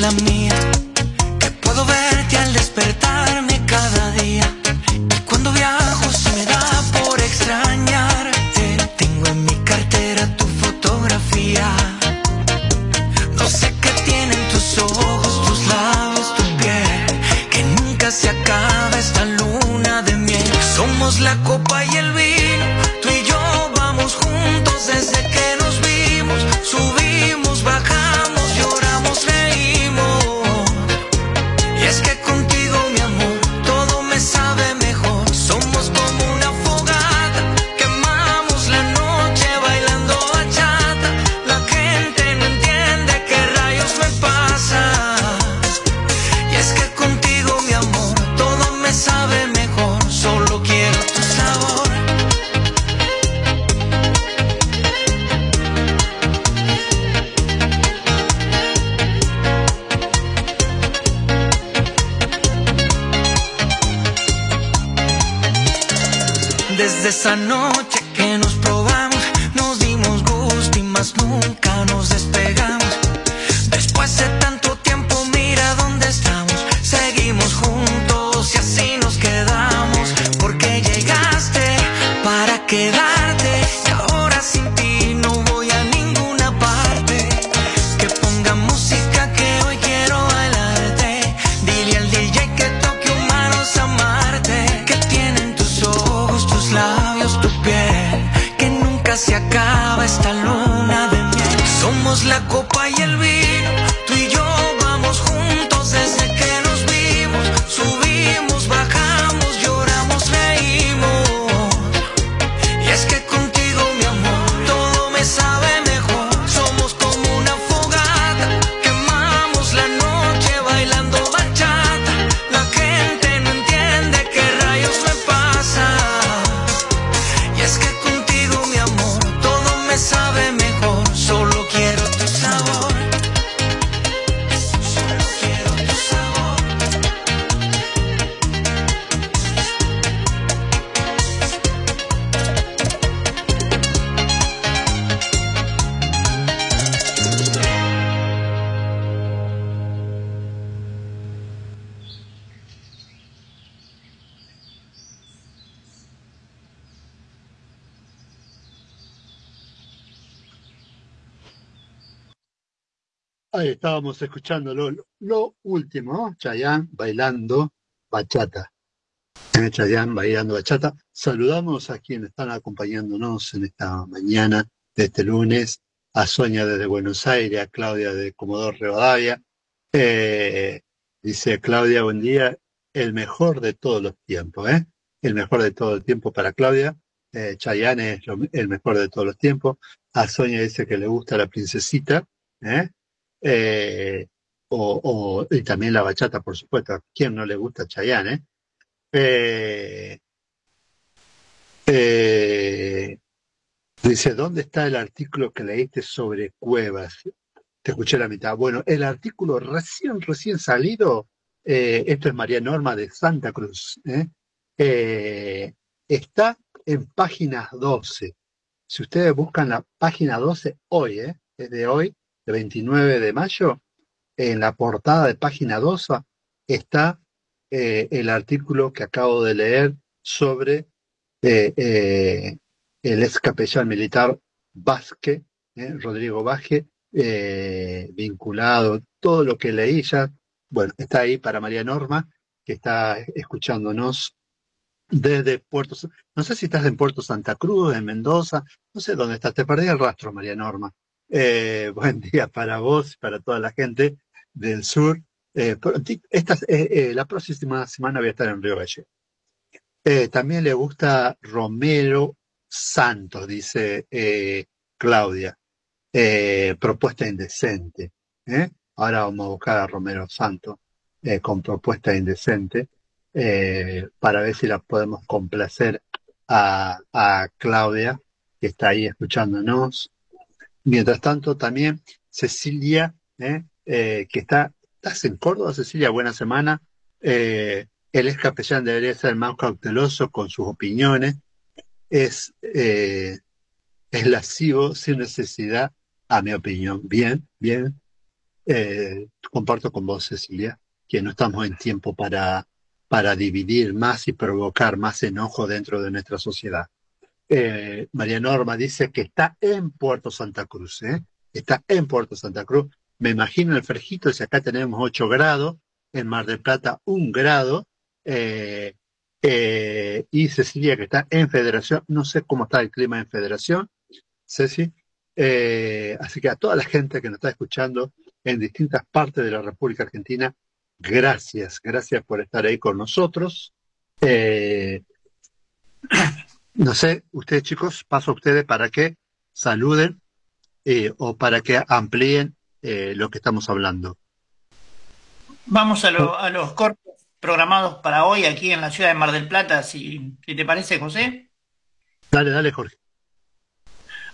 La mía, que puedo verte al despertarme cada día, y cuando viajo se me da por extrañarte. Tengo en mi cartera tu fotografía, no sé qué tienen tus ojos, tus labios, tu piel, que nunca se acaba esta luna de miel. Somos la copa y el vino, tú y yo vamos juntos desde que nos vimos, subimos, bajamos. Desde esa noche que nos probamos, nos dimos gusto y más nunca nos despegamos. Después de tanto tiempo, mira dónde estamos. Seguimos juntos y así nos quedamos. Porque llegaste para quedarte y ahora sin ti no voy a ninguna parte. Que ponga música que hoy quiero bailarte. Dile al D J que toque humanos amarte. Que tienen tus ojos, tus labios. se acaba esta luna de miel. Somos la copa y el vino, tú y yo vamos juntos desde que nos vimos. Subimos, bajamos, lloramos, reímos. Y es que contigo, mi amor, todo me sabe mejor. Somos como una fogata, quemamos la noche bailando bachata. La gente no entiende qué rayos me pasa. Y es que contigo, mi amor, todo me sabe mejor. Ahí estábamos escuchando lo, lo último, ¿no? Chayanne bailando bachata. Chayanne bailando bachata. Saludamos a quienes están acompañándonos en esta mañana de este lunes, a Sonia desde Buenos Aires, a Claudia de Comodoro Rivadavia. Eh, dice Claudia, buen día, el mejor de todos los tiempos, ¿eh? El mejor de todo el tiempo para Claudia. Eh, Chayanne es lo, el mejor de todos los tiempos. A Sonia dice que le gusta la princesita, ¿eh? Eh, o, o, y también la bachata, por supuesto. ¿A quién no le gusta Chayanne? Eh? Eh, eh, dice, ¿dónde está el artículo que leíste sobre cuevas? Te escuché la mitad. Bueno, el artículo recién, recién salido, eh, esto es María Norma de Santa Cruz, eh, eh, está en Página doce. Si ustedes buscan la Página doce hoy, eh, es de hoy, el veintinueve de mayo, en la portada de Página doce está eh, el artículo que acabo de leer sobre eh, eh, el ex capellán militar Vázquez, eh, Rodrigo Vázquez, eh, vinculado, todo lo que leí ya. Bueno, está ahí para María Norma, que está escuchándonos desde Puerto... No sé si estás en Puerto Santa Cruz, en Mendoza, no sé dónde estás, te perdí el rastro, María Norma. Eh, buen día para vos, para toda la gente del sur. Eh, esta, eh, eh, la próxima semana voy a estar en Río Gallegos. Eh, también le gusta Romeo Santos, dice eh, Claudia. Eh, propuesta indecente. ¿eh? Ahora vamos a buscar a Romeo Santos eh, con propuesta indecente eh, para ver si la podemos complacer a, a Claudia, que está ahí escuchándonos. Mientras tanto, también Cecilia, eh, eh, que está, estás en Córdoba, Cecilia, buena semana. Eh, el ex capellán debería ser más cauteloso con sus opiniones. Es, eh, es lascivo sin necesidad, a mi opinión. Bien, bien. Eh, comparto con vos, Cecilia, que no estamos en tiempo para, para dividir más y provocar más enojo dentro de nuestra sociedad. Eh, María Norma dice que está en Puerto Santa Cruz, ¿eh? Está en Puerto Santa Cruz. Me imagino el Ferjito, si acá tenemos ocho grados, en Mar del Plata un grado, eh, eh, y Cecilia que está en Federación, no sé cómo está el clima en Federación, Ceci, eh, así que a toda la gente que nos está escuchando en distintas partes de la República Argentina, gracias, gracias por estar ahí con nosotros. eh, No sé, ustedes chicos, paso a ustedes para que saluden eh, o para que amplíen eh, lo que estamos hablando. Vamos a, lo, a los cortos programados para hoy aquí en la ciudad de Mar del Plata, si, si te parece, José. Dale, dale, Jorge.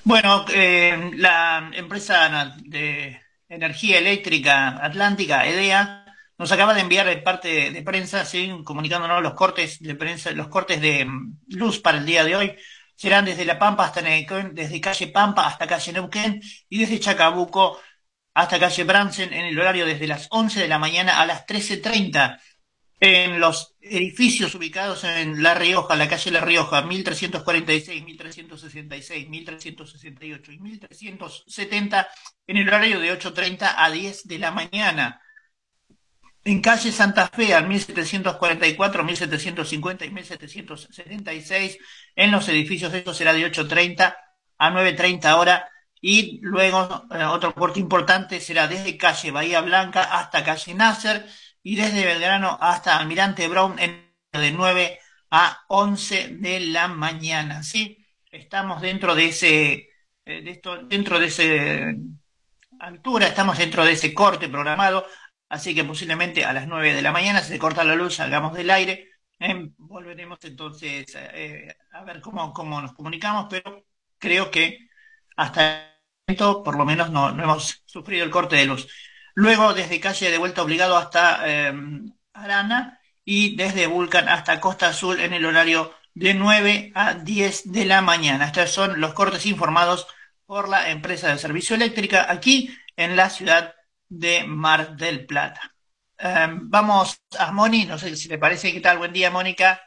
Bueno, eh, la empresa de energía eléctrica atlántica, E D E A, nos acaba de enviar de parte de prensa, ¿sí? Comunicándonos los cortes de prensa, los cortes de luz para el día de hoy. Serán desde La Pampa hasta Neuquén, desde calle Pampa hasta calle Neuquén y desde Chacabuco hasta calle Bransen, en el horario desde las once de la mañana a las trece treinta. En los edificios ubicados en La Rioja, la calle La Rioja, mil trescientos cuarenta y seis, mil trescientos sesenta y seis, mil trescientos sesenta y ocho y mil trescientos setenta, en el horario de ocho treinta a diez de la mañana. En calle Santa Fe, al mil setecientos cuarenta y cuatro, mil setecientos cincuenta y mil setecientos setenta y seis, en los edificios, esto será de ocho treinta a nueve treinta horas, y luego eh, otro corte importante será desde calle Bahía Blanca hasta calle Nasser, y desde Belgrano hasta Almirante Brown en, de nueve a once de la mañana, ¿sí? Estamos dentro de ese, eh, de esto, dentro de ese altura, estamos dentro de ese corte programado, así que posiblemente a las nueve de la mañana se corta la luz, salgamos del aire, eh, volveremos entonces eh, a ver cómo, cómo nos comunicamos, pero creo que hasta el momento por lo menos no, no hemos sufrido el corte de luz. Luego desde calle de vuelta obligado hasta eh, Arana, y desde Vulcan hasta Costa Azul en el horario de nueve a diez de la mañana. Estos son los cortes informados por la empresa de servicio eléctrica aquí en la ciudad de Mar del Plata. Eh, vamos a Moni, no sé si te parece. ¿Qué tal? Buen día, Mónica.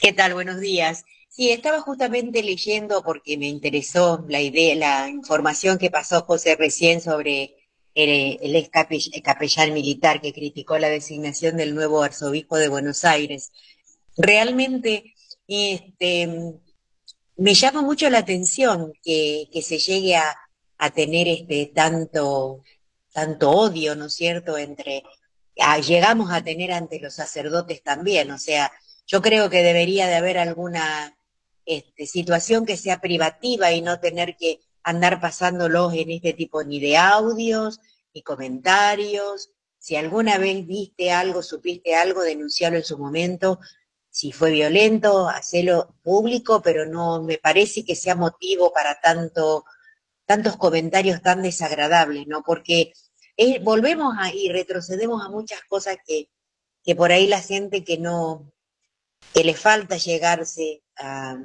¿Qué tal? Buenos días. Sí, estaba justamente leyendo porque me interesó la idea, la información que pasó José recién sobre el, el ex capellán militar que criticó la designación del nuevo arzobispo de Buenos Aires. Realmente este, me llama mucho la atención que, que se llegue a, a tener este tanto, tanto odio, ¿no es cierto?, entre a, llegamos a tener ante los sacerdotes también, o sea, yo creo que debería de haber alguna este, situación que sea privativa y no tener que andar pasándolos en este tipo ni de audios, ni comentarios. Si alguna vez viste algo, supiste algo, denuncialo en su momento. Si fue violento, hacelo público, pero no me parece que sea motivo para tanto, tantos comentarios tan desagradables, ¿no? Porque es, volvemos a, y retrocedemos a muchas cosas que, que por ahí la gente que no... que le falta llegarse a,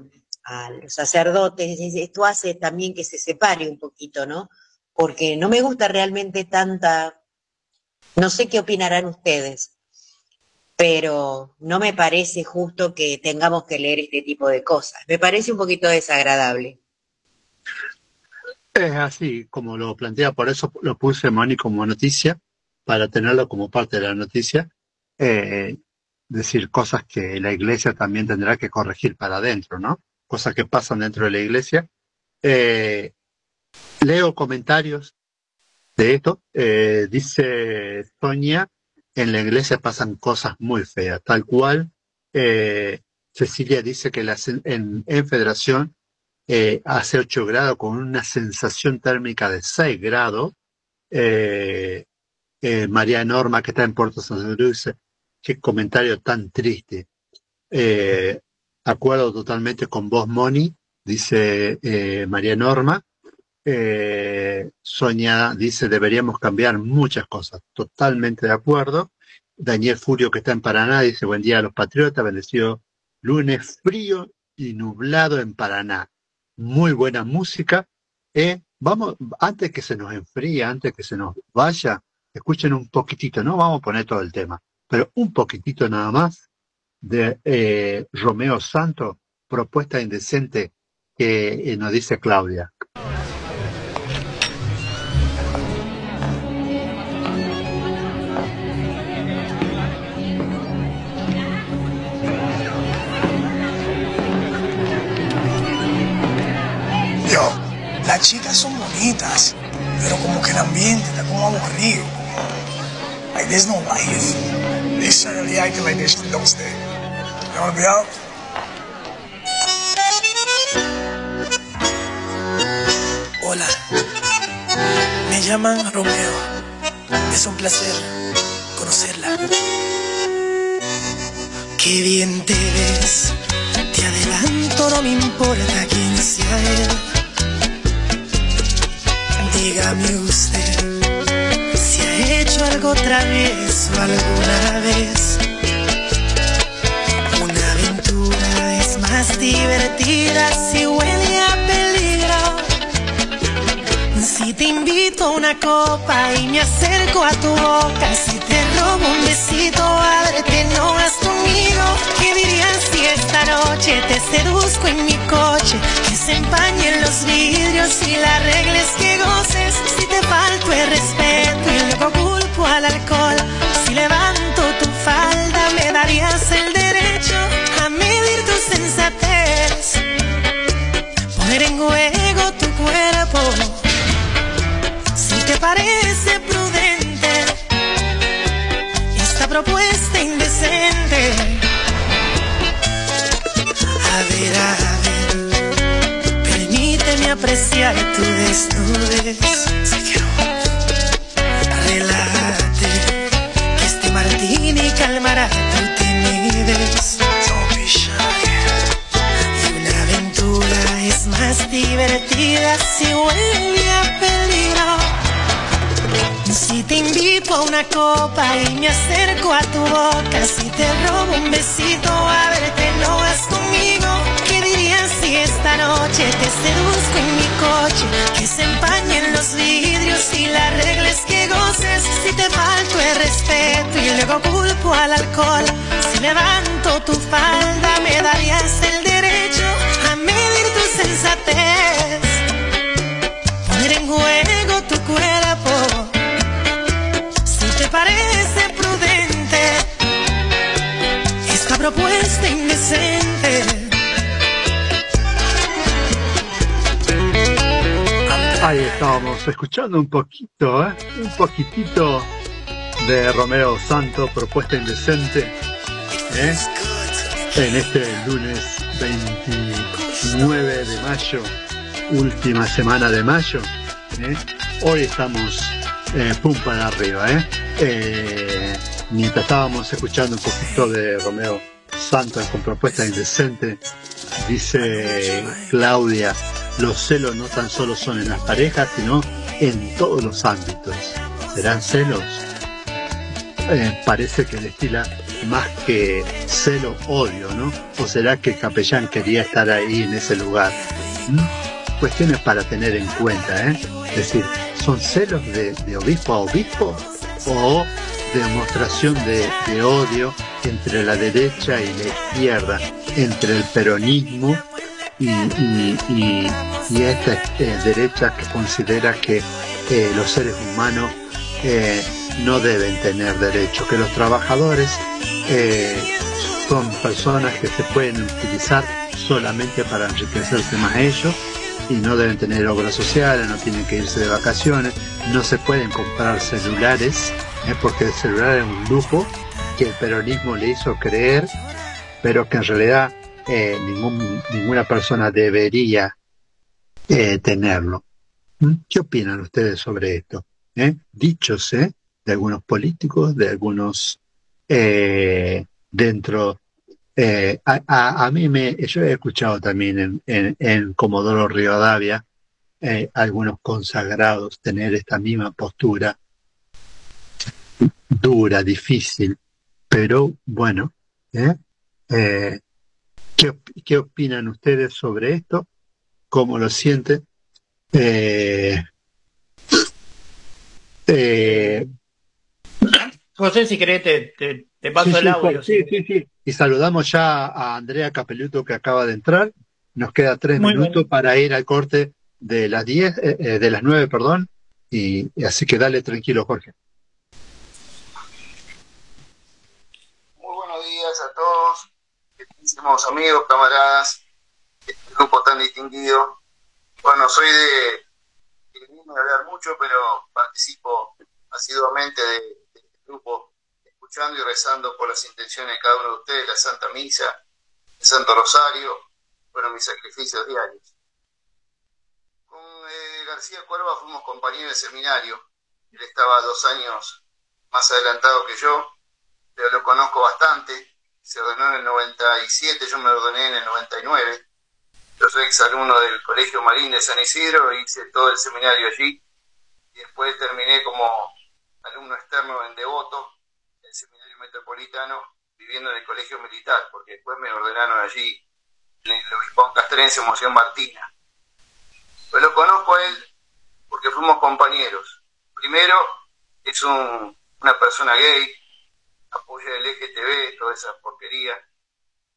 a los sacerdotes, esto hace también que se separe un poquito, ¿no? Porque no me gusta realmente tanta, no sé qué opinarán ustedes, pero no me parece justo que tengamos que leer este tipo de cosas, me parece un poquito desagradable. Es así, como lo plantea, por eso lo puse, Moni, como noticia, para tenerlo como parte de la noticia, eh... decir cosas que la iglesia también tendrá que corregir para adentro, ¿no? Cosas que pasan dentro de la iglesia. Eh, leo comentarios de esto. Eh, dice Sonia, en la iglesia pasan cosas muy feas, tal cual. Eh, Cecilia dice que la, en, en Federación eh, hace ocho grados con una sensación térmica de seis grados. Eh, eh, María Norma, que está en Puerto Santa Cruz, dice, qué comentario tan triste. Eh, acuerdo totalmente con vos, Moni, dice eh, María Norma. Eh, Sonia dice, deberíamos cambiar muchas cosas. Totalmente de acuerdo. Daniel Furio, que está en Paraná, dice, buen día a los patriotas, bendecido lunes frío y nublado en Paraná. Muy buena música. Eh, vamos, antes que se nos enfríe, antes que se nos vaya, escuchen un poquitito, no vamos a poner todo el tema, pero un poquitito nada más de eh, Romeo Santos, Propuesta Indecente, que eh, nos dice Claudia. Yo, las chicas son bonitas, pero como que el ambiente está como aburrido. Like there's no life. They certainly acted like they should those days. You want to be out? Hola, me llaman Romeo. Es un placer conocerla. Qué bien te ves. Te adelanto, no me importa quién sea él. Dígame usted, ¿he hecho algo travieso alguna vez? Una aventura es más divertida si huele a peligro. Si te invito a una copa y me acerco a tu boca, si te robo un besito, ábrete, no vas conmigo. ¿Qué dirías si esta noche te seduzco en mi coche? Que se empañen los vidrios y la regla es que goces. Si te falto el respeto y luego culpo al alcohol, si levanto tu falda me darías el derecho a medir tus sensatez, poner en juego ver, a ver. Permíteme apreciar tu desnudez. Arreglate, que este martini calmará tu timidez. Y una aventura es más divertida si huele a peligro. Si te invito a una copa y me acerco a tu boca, si te robo un besito, a verte no vas conmigo. ¿Qué dirías si esta noche te seduzco en mi coche? Que se empañen los vidrios y la regla es que goces. Si te falto el respeto y luego culpo al alcohol, si levanto tu falda me darías el derecho a medir tu sensatez, poner en juego tu cuerpo. ¿Te parece prudente esta propuesta indecente? Ahí estábamos escuchando un poquito, ¿eh? Un poquitito de Romeo Santos, propuesta indecente, ¿eh? En este lunes veintinueve de mayo, última semana de mayo, ¿eh? Hoy estamos eh, pum para arriba, ¿eh? Eh, mientras estábamos escuchando un poquito de Romeo Santos con propuesta indecente, dice Claudia, los celos no tan solo son en las parejas, sino en todos los ámbitos. ¿Serán celos? Eh, parece que destila más que celo, odio, ¿no? ¿O será que Capellán quería estar ahí en ese lugar? ¿Mm? Cuestiones para tener en cuenta, ¿eh? Es decir, ¿son celos de, de obispo a obispo? O demostración de, de odio entre la derecha y la izquierda, entre el peronismo y, y, y, y esta eh, derecha que considera que eh, los seres humanos eh, no deben tener derechos, que los trabajadores eh, son personas que se pueden utilizar solamente para enriquecerse más ellos y no deben tener obras sociales, no tienen que irse de vacaciones, no se pueden comprar celulares, ¿eh? Porque el celular es un lujo que el peronismo le hizo creer, pero que en realidad eh, ningún, ninguna persona debería eh, tenerlo. ¿Qué opinan ustedes sobre esto? ¿Eh? Dichos ¿eh? de algunos políticos, de algunos eh, dentro... Eh, a, a, a mí me... Yo he escuchado también en, en, en Comodoro Rivadavia Eh, algunos consagrados tener esta misma postura dura, difícil, pero bueno, ¿eh? Eh, ¿qué, ¿qué opinan ustedes sobre esto? ¿Cómo lo sienten? Eh, eh, José, si querés te, te, te paso sí, el sí, audio. Sí, sí, sí. Y saludamos ya a Andrea Capelluto, que acaba de entrar. Nos queda tres Muy minutos bueno. para ir al corte de las diez, eh, de las nueve, perdón, y, y así que dale tranquilo, Jorge. Muy buenos días a todos, queridísimos amigos, camaradas, este grupo tan distinguido. Bueno, soy de, de hablar mucho, pero participo asiduamente de, de este grupo, escuchando y rezando por las intenciones de cada uno de ustedes, la Santa Misa, el Santo Rosario, bueno, mis sacrificios diarios. García Cuerva fuimos compañeros de seminario, él estaba dos años más adelantado que yo, pero lo conozco bastante, se ordenó en el noventa y siete, yo me ordené en el noventa y nueve, yo soy exalumno del Colegio Marín de San Isidro, hice todo el seminario allí, y después terminé como alumno externo en Devoto, en el seminario metropolitano, viviendo en el Colegio Militar, porque después me ordenaron allí, en el obispado castrense, Monseñor Martina. Pues lo conozco a él porque fuimos compañeros. Primero, es un, una persona gay, apoya el L G T B, toda esa porquería.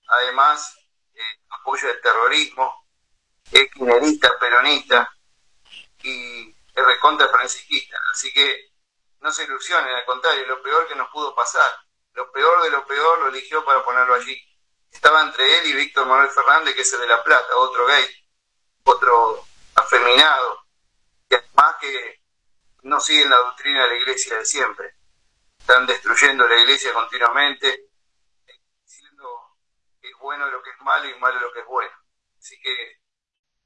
Además, eh, apoya el terrorismo, es kirchnerista, peronista y es recontra francisquista. Así que no se ilusionen, al contrario, lo peor que nos pudo pasar. Lo peor de lo peor lo eligió para ponerlo allí. Estaba entre él y Víctor Manuel Fernández, que es el de La Plata, otro gay, otro... afeminado, y además que no siguen la doctrina de la iglesia de siempre, están destruyendo la iglesia continuamente, diciendo que es bueno de lo que es malo y malo de lo que es bueno. Así que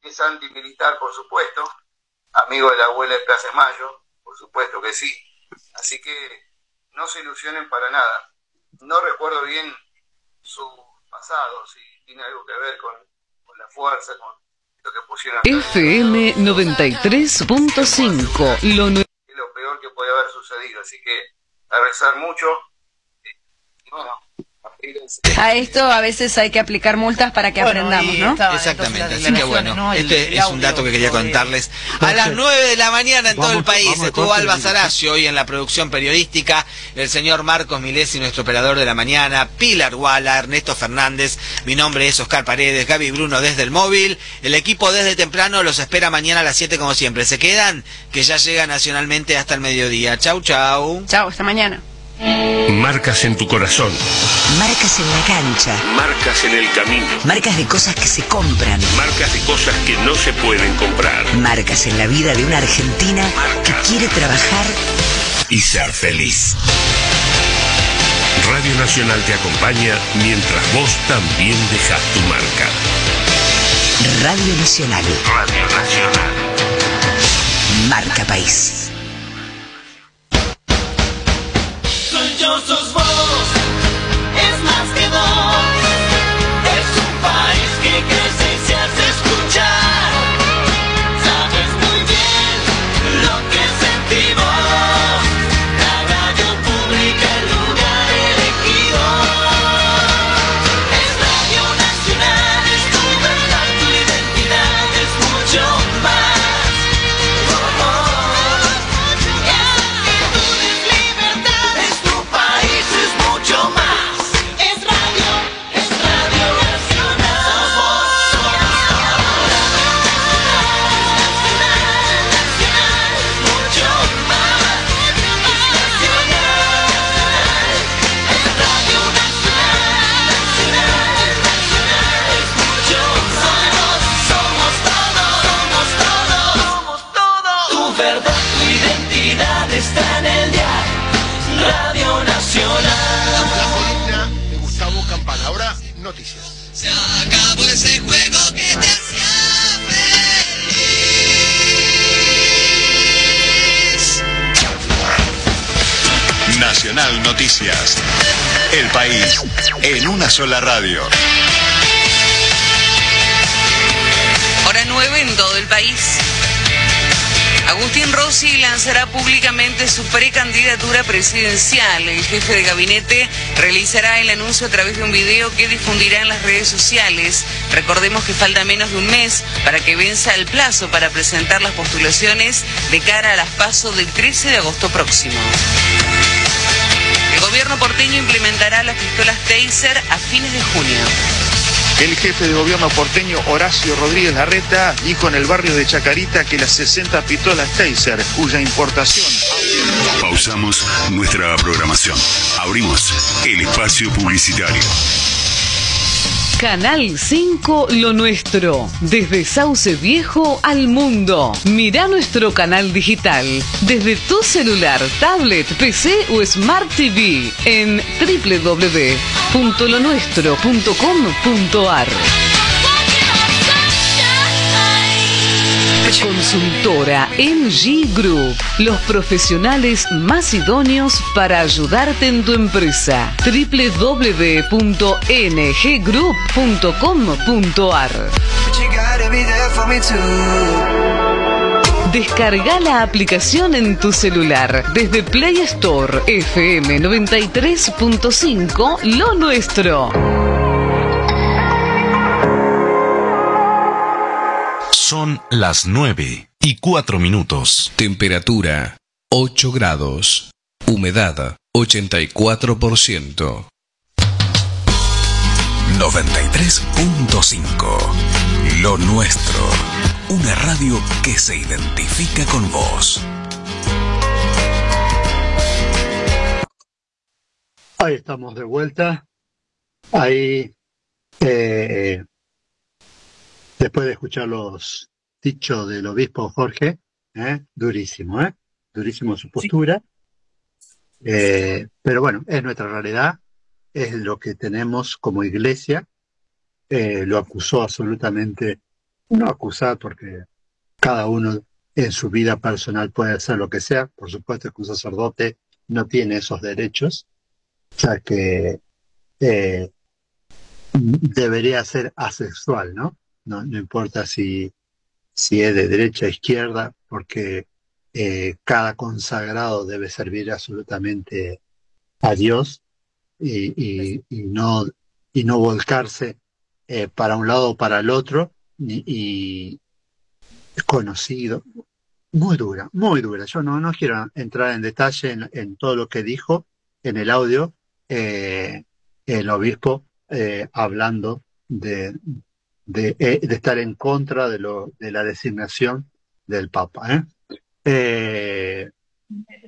es antimilitar, por supuesto, amigo de la abuela de Plaza de Mayo, por supuesto que sí. Así que no se ilusionen para nada. No recuerdo bien su pasado, si tiene algo que ver con, con la fuerza, con lo que pusieron. F M noventa y tres punto cinco, lo nuestro. Es lo peor que puede haber sucedido, así que a rezar mucho. Y bueno, a esto a veces hay que aplicar multas para que bueno, aprendamos, ¿no? Está, exactamente, así que bueno, no, este el, es un dato que quería contarles. A las nueve de la mañana en vamos, todo el país vamos, estuvo vamos, Alba Saracio hoy en la producción periodística, el señor Marcos Milesi, nuestro operador de la mañana, Pilar Guala, Ernesto Fernández, mi nombre es Oscar Paredes, Gaby Bruno desde el móvil, el equipo desde temprano los espera mañana a las siete como siempre. Se quedan, que ya llega Nacionalmente hasta el mediodía. Chau, chau. Chau, hasta mañana. Marcas en tu corazón. Marcas en la cancha. Marcas en el camino. Marcas de cosas que se compran. Marcas de cosas que no se pueden comprar. Marcas en la vida de una argentina marcas que quiere trabajar y ser feliz. Radio Nacional te acompaña mientras vos también dejás tu marca. Radio Nacional. Radio Nacional. Marca País. Yo sos vos, es más que vos, es un país que crece y se hace escuchar, sabes muy bien lo que sentimos, la radio pública, el lugar elegido, es Radio Nacional, es tu verdad, tu identidad, es mucho más, oh, oh, actitudes, libertad. Mucho más. Es radio, es radio nacional. Nacional, nacional, mucho más. Es nacional, es radio nacional, nacional, nacional, es mucho más. Somos todos, somos todos, somos todos. Tu verdad, tu identidad está en el día. Radio Nacional. La columna de Gustavo Campana. Ahora, noticias. Se acabó ese juego que te hacía feliz. Nacional Noticias. El país en una sola radio. Hora nueve en todo el país. Agustín Rossi lanzará públicamente su precandidatura presidencial. El jefe de gabinete realizará el anuncio a través de un video que difundirá en las redes sociales. Recordemos que falta menos de un mes para que venza el plazo para presentar las postulaciones de cara a las PASO del trece de agosto próximo. El gobierno porteño implementará las pistolas Taser a fines de junio. El jefe de gobierno porteño Horacio Rodríguez Larreta dijo en el barrio de Chacarita que las sesenta pistolas Taser, cuya importación... Pausamos nuestra programación. Abrimos el espacio publicitario. Canal cinco Lo Nuestro. Desde Sauce Viejo al mundo. Mirá nuestro canal digital desde tu celular, tablet, P C o Smart T V en doble u doble u doble u punto lo nuestro punto com punto a r. Consultora M G Group. Los profesionales más idóneos para ayudarte en tu empresa. doble u doble u doble u punto n g group punto com punto a r. Descarga la aplicación en tu celular desde Play Store. F M noventa y tres punto cinco Lo Nuestro. Son las nueve y cuatro minutos. Temperatura ocho grados. Humedad ochenta y cuatro por ciento. noventa y tres punto cinco Lo Nuestro. Una radio que se identifica con vos. Ahí estamos de vuelta. Ahí... Eh... Después de escuchar los dichos del obispo Jorge, ¿eh? durísimo, ¿eh? durísimo su postura, sí. eh, pero bueno, es nuestra realidad, es lo que tenemos como iglesia, eh, lo acusó absolutamente, no acusar porque cada uno en su vida personal puede hacer lo que sea, por supuesto que un sacerdote no tiene esos derechos, o sea que eh, debería ser asexual, ¿no? No, no importa si, si es de derecha o izquierda, porque eh, cada consagrado debe servir absolutamente a Dios y, y, y, no, y no volcarse eh, para un lado o para el otro, y, y conocido, muy dura, muy dura. Yo no, no quiero entrar en detalle en, en todo lo que dijo en el audio eh, el obispo eh, hablando de, de, de estar en contra de, lo, de la designación del Papa. ¿eh? Eh,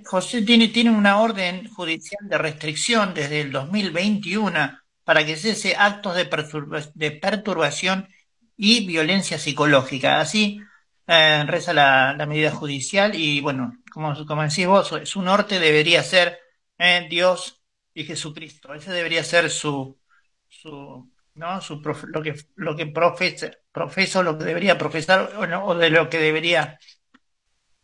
José tiene, tiene una orden judicial de restricción desde el dos mil veintiuno para que cese actos de, perturba, de perturbación y violencia psicológica. Así eh, reza la, la medida judicial y, bueno, como, como decís vos, su norte debería ser eh, Dios y Jesucristo. Ese debería ser su, su ¿no? su profe, lo que, lo que profesa, profesa, lo que debería profesar o, no, o de lo que debería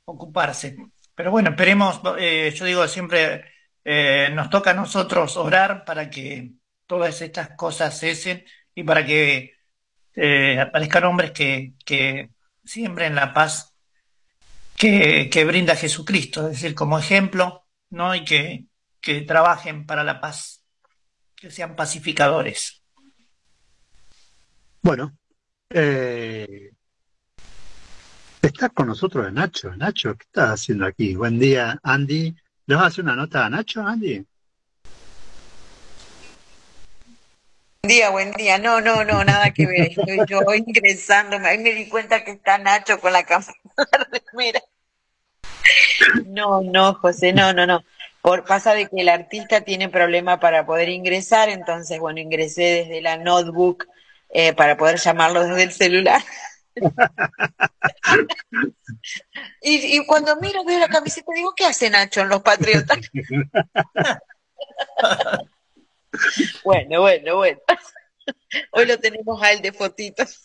ocuparse. Pero bueno, esperemos, eh, yo digo siempre, eh, nos toca a nosotros orar para que todas estas cosas cesen y para que eh, aparezcan hombres que, que siembren la paz que, que brinda Jesucristo, es decir, como ejemplo, ¿no? Y que, que trabajen para la paz, que sean pacificadores. Bueno, eh... está con nosotros Nacho. Nacho, ¿qué estás haciendo aquí? Buen día, Andy. ¿Le vas a hacer una nota a Nacho, Andy? Buen día, buen día. No, no, no, nada que ver. Estoy yo ingresándome. Ahí me di cuenta que está Nacho con la cámara. Mira. No, no, José, no, no, no. Por, pasa de que el artista tiene problema para poder ingresar, entonces, bueno, ingresé desde la notebook eh, para poder llamarlo desde el celular. y, y cuando miro, veo la camiseta, digo, ¿qué hace Nacho en los Patriotas? bueno, bueno, bueno. Hoy lo tenemos a él de fotitos.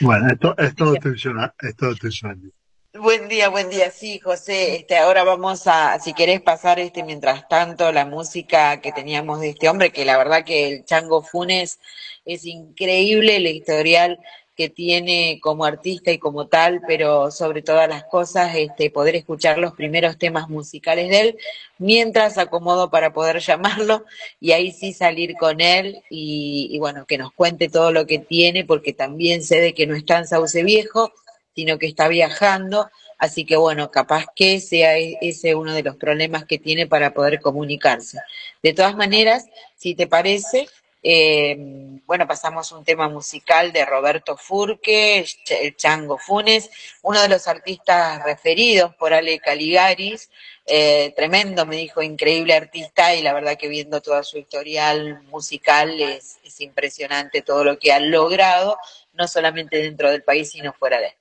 Bueno, esto es todo tuyo, es todo tuyo, Andy. Buen día, buen día. Sí, José, este, ahora vamos a, si querés pasar este mientras tanto, la música que teníamos de este hombre, que la verdad que el Chango Funes es increíble, el historial que tiene como artista y como tal, pero sobre todas las cosas, este, poder escuchar los primeros temas musicales de él, mientras acomodo para poder llamarlo, y ahí sí salir con él, y, y bueno, que nos cuente todo lo que tiene, porque también sé de que no está en Sauce Viejo, sino que está viajando, así que bueno, capaz que sea ese uno de los problemas que tiene para poder comunicarse. De todas maneras, si te parece, eh, bueno, pasamos un tema musical de Roberto Furque, el Chango Funes, uno de los artistas referidos por Ale Caligaris, eh, tremendo, me dijo, increíble artista, y la verdad que viendo toda su historial musical es, es impresionante todo lo que ha logrado, no solamente dentro del país, sino fuera de él.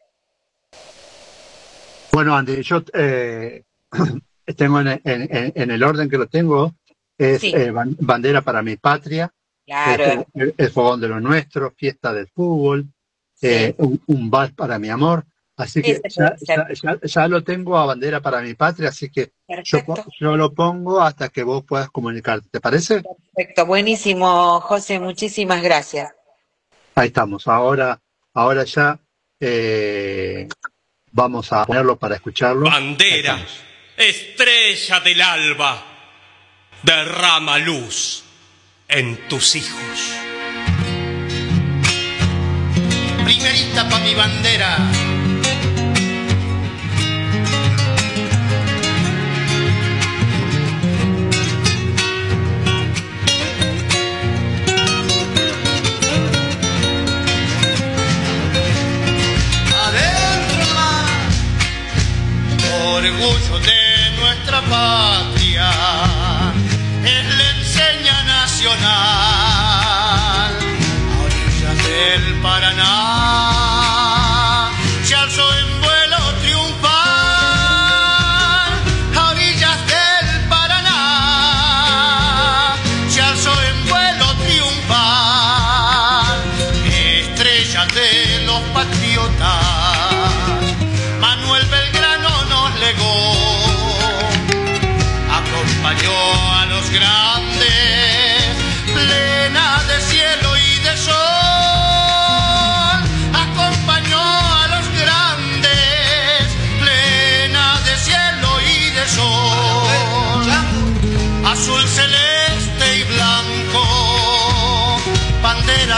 Bueno, Andy, yo eh, tengo en, en, en el orden que lo tengo, es sí. eh, Bandera para mi patria, claro. eh, el, el Fogón de lo Nuestro, Fiesta del Fútbol, sí. eh, un, un Vals para mi amor, así que ya, ya, ya, ya lo tengo a Bandera para mi patria, así que yo, yo lo pongo hasta que vos puedas comunicarte, ¿te parece? Perfecto, buenísimo, José, muchísimas gracias. Ahí estamos, ahora, ahora ya... Eh, vamos a ponerlo para escucharlo. Bandera, estrella del alba, derrama luz en tus hijos. Primerita pa' mi bandera. Orgullo de nuestra patria, es la enseña nacional. A orillas del Paraná se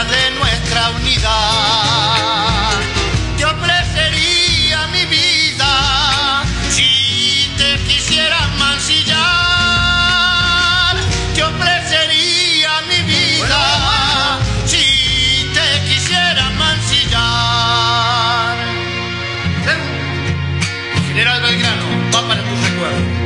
bandera de nuestra unidad. Te ofrecería mi vida si te quisieras mancillar. Te ofrecería mi vida si te quisieras mancillar. General Belgrano, va para tus recuerdos.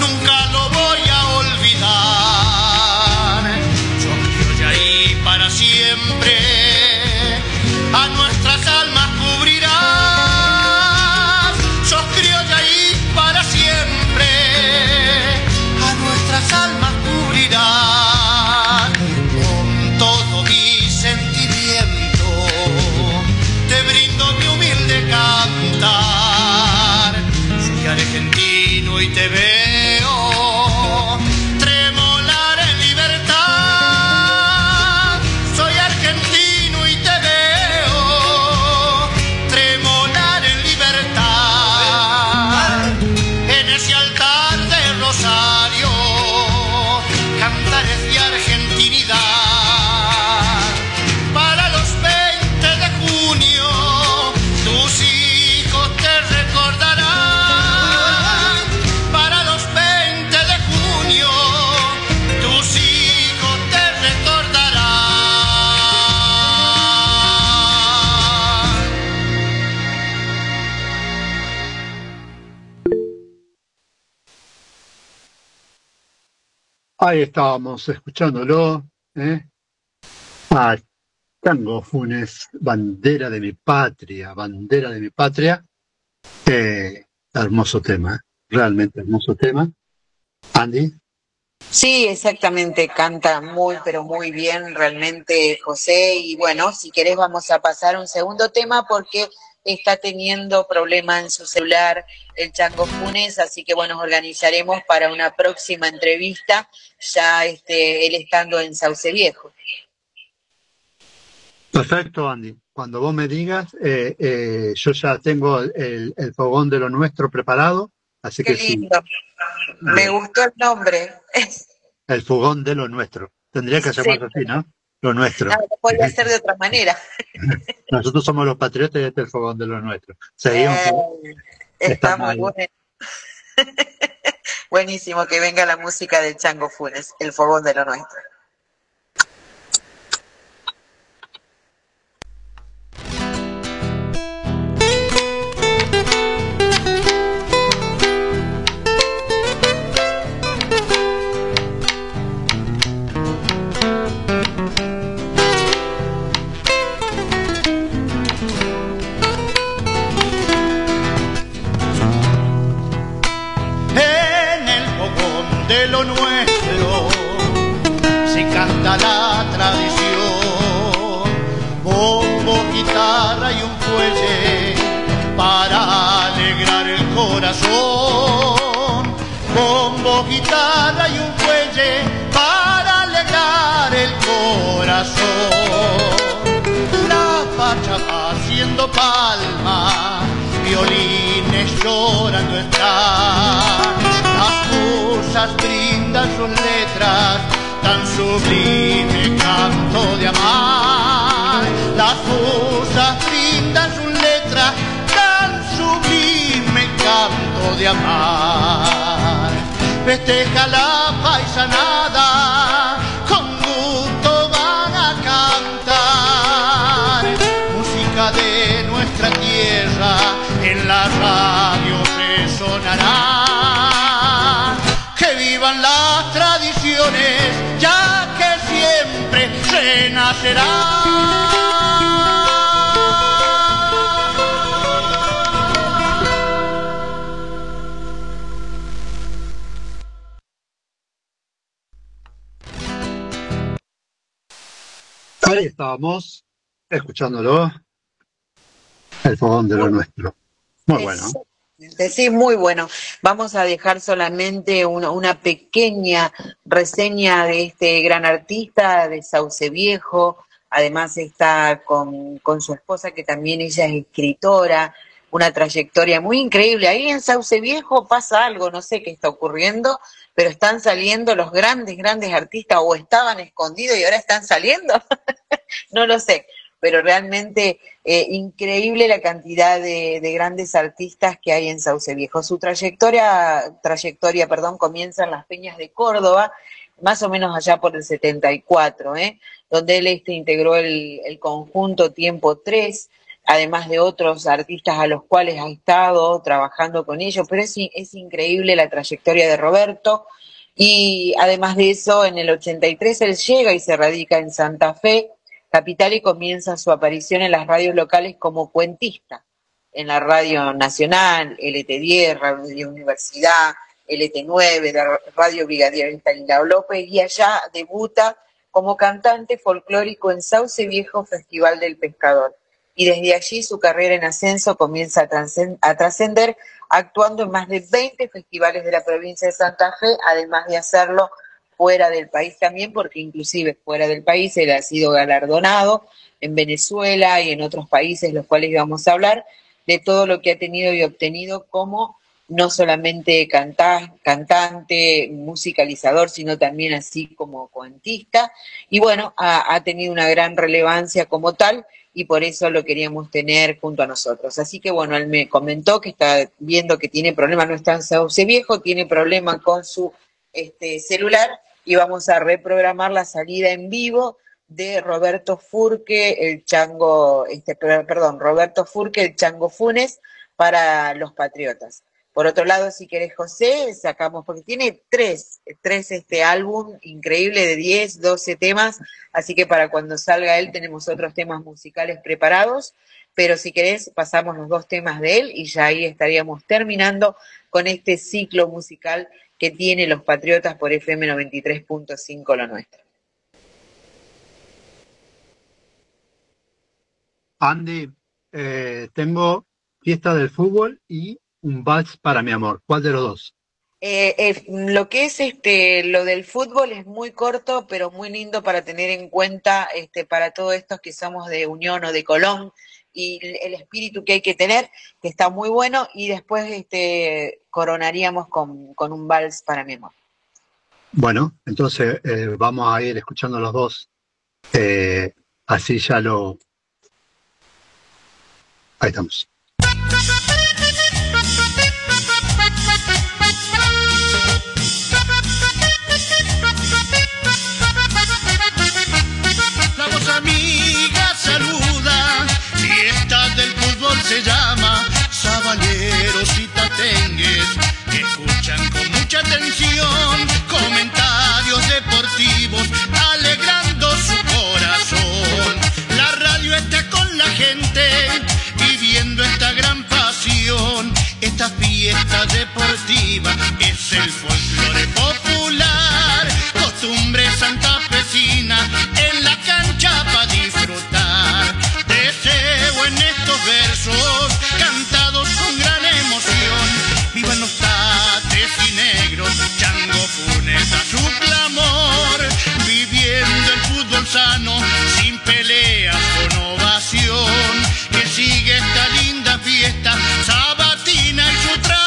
Nunca lo voy a olvidar. Yo quiero de ahí para siempre a nuestras almas cubrirás. Yo quiero de ahí para siempre a nuestras almas cubrirás. Con todo mi sentimiento te brindo mi humilde cantar. Argentino y te veo tremolar en libertad. Soy argentino y te veo tremolar en libertad. En ese altar de Rosario, cantares de argentinidad. Para los veinte de junio tus hijos te recordarán. Ahí estábamos escuchándolo, ¿eh? A Tango Funes, bandera de mi patria, bandera de mi patria. Eh, hermoso tema, realmente hermoso tema. Andy. Sí, exactamente, canta muy, pero muy bien realmente José. Y bueno, si querés vamos a pasar un segundo tema porque está teniendo problema en su celular el Chango Funes, así que bueno, nos organizaremos para una próxima entrevista, ya este, él estando en Sauce Viejo. Perfecto, Andy. Cuando vos me digas, eh, eh, yo ya tengo el, el fogón de lo nuestro preparado, así Qué que lindo. Sí. Me gustó el nombre. El fogón de lo nuestro. Tendría que llamarse sí. Así, ¿no? Lo nuestro. No, lo podría hacer de otra manera. Nosotros somos los patriotas y este es el fogón de lo nuestro. Seguimos. Eh, está muy bueno. Buenísimo que venga la música del Chango Funes, el fogón de lo nuestro. La tradición, bombo, guitarra y un fuelle para alegrar el corazón. Bombo, guitarra y un fuelle para alegrar el corazón. La pachapa haciendo palmas, violines llorando están. Las musas brindan sus letras, tan sublime canto de amar. Las musas brindan sus letras, tan sublime canto de amar. Festeja la paisanada, con gusto van a cantar música de nuestra tierra, en la radio resonará. Que vivan las tradiciones, ya que siempre renacerá. Ahí estábamos, escuchándolo, el fogón de lo nuestro. Muy bueno. Sí, muy bueno. Vamos a dejar solamente una, una pequeña reseña de este gran artista de Sauce Viejo. Además está con, con su esposa, que también ella es escritora, una trayectoria muy increíble. Ahí en Sauce Viejo pasa algo, no sé qué está ocurriendo, pero están saliendo los grandes, grandes artistas, o estaban escondidos y ahora están saliendo, no lo sé. Pero realmente eh, increíble la cantidad de, de grandes artistas que hay en Sauce Viejo. Su trayectoria, trayectoria, perdón, comienza en las Peñas de Córdoba, más o menos allá por el setenta y cuatro, ¿eh? Donde él este, integró el, el conjunto Tiempo tres, además de otros artistas a los cuales ha estado trabajando con ellos, pero es, es increíble la trayectoria de Roberto. Y además de eso, en el ochenta y tres él llega y se radica en Santa Fe, capital, y comienza su aparición en las radios locales como cuentista, en la Radio Nacional, L T diez, Radio Universidad, L T nueve, la Radio Brigadier Estanislao López, y allá debuta como cantante folclórico en Sauce Viejo Festival del Pescador. Y desde allí su carrera en ascenso comienza a trascender, actuando en más de veinte festivales de la provincia de Santa Fe, además de hacerlo fuera del país también, porque inclusive fuera del país él ha sido galardonado en Venezuela y en otros países, los cuales íbamos a hablar, de todo lo que ha tenido y obtenido como no solamente canta, cantante, musicalizador, sino también así como cuentista. Y bueno, ha, ha tenido una gran relevancia como tal, y por eso lo queríamos tener junto a nosotros. Así que bueno, él me comentó que está viendo que tiene problemas, no está en Sauce Viejo, tiene problemas con su este celular, y vamos a reprogramar la salida en vivo de Roberto Furque, el chango, este, perdón, Roberto Furque, el chango Funes, para los Patriotas. Por otro lado, si querés, José, sacamos, porque tiene tres, tres este álbum increíble de diez, doce temas, así que para cuando salga él tenemos otros temas musicales preparados, pero si querés pasamos los dos temas de él y ya ahí estaríamos terminando con este ciclo musical que tiene Los Patriotas por F M noventa y tres punto cinco Lo Nuestro. Andy, eh, tengo Fiesta del Fútbol y Un Vals para mi Amor. ¿Cuál de los dos? Eh, eh, lo que es este, lo del fútbol es muy corto, pero muy lindo para tener en cuenta este, para todos estos que somos de Unión o de Colón, y el espíritu que hay que tener, que está muy bueno, y después este coronaríamos con, con Un Vals para mi Amor. Bueno, entonces eh, vamos a ir escuchando los dos, eh, así ya lo... Ahí estamos. Se llama Sabaneros y Tatengues, que escuchan con mucha atención comentarios deportivos, alegrando su corazón. La radio está con la gente, viviendo esta gran pasión. Esta fiesta deportiva es el folclore popular, costumbre santafesina en la cancha para disfrutar. Deseo en estos versos cantados con gran emoción. Vivan los tates y negros, chango Funes a su clamor, viviendo el fútbol sano, sin peleas con ovación. Que sigue esta linda fiesta sabatina y su tradición.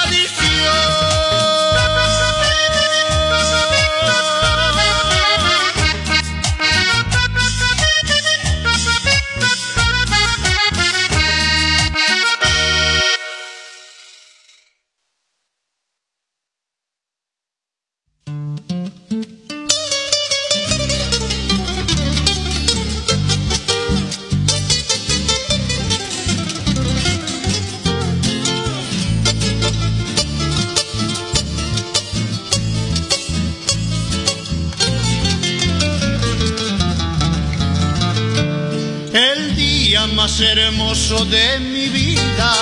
Más hermoso de mi vida,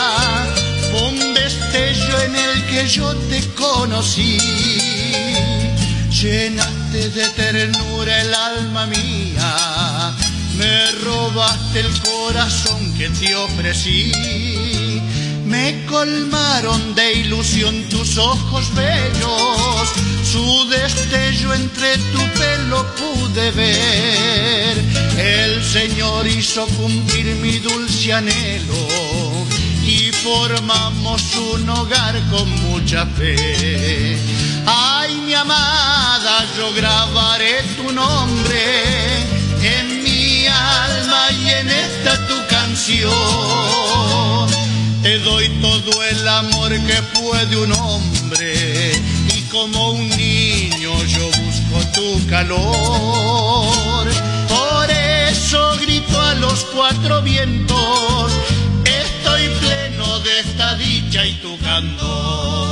fue un destello en el que yo te conocí. Llenaste de ternura el alma mía, me robaste el corazón que te ofrecí. Me colmaron de ilusión tus ojos bellos, su destello entre tu pelo pude ver. El Señor hizo cumplir mi dulce anhelo y formamos un hogar con mucha fe. Ay, mi amada, yo grabaré tu nombre en mi alma y en esta tu canción. Te doy todo el amor que puede un hombre y como un niño yo busco tu calor. Por eso grito a los cuatro vientos, estoy pleno de esta dicha y tu candor.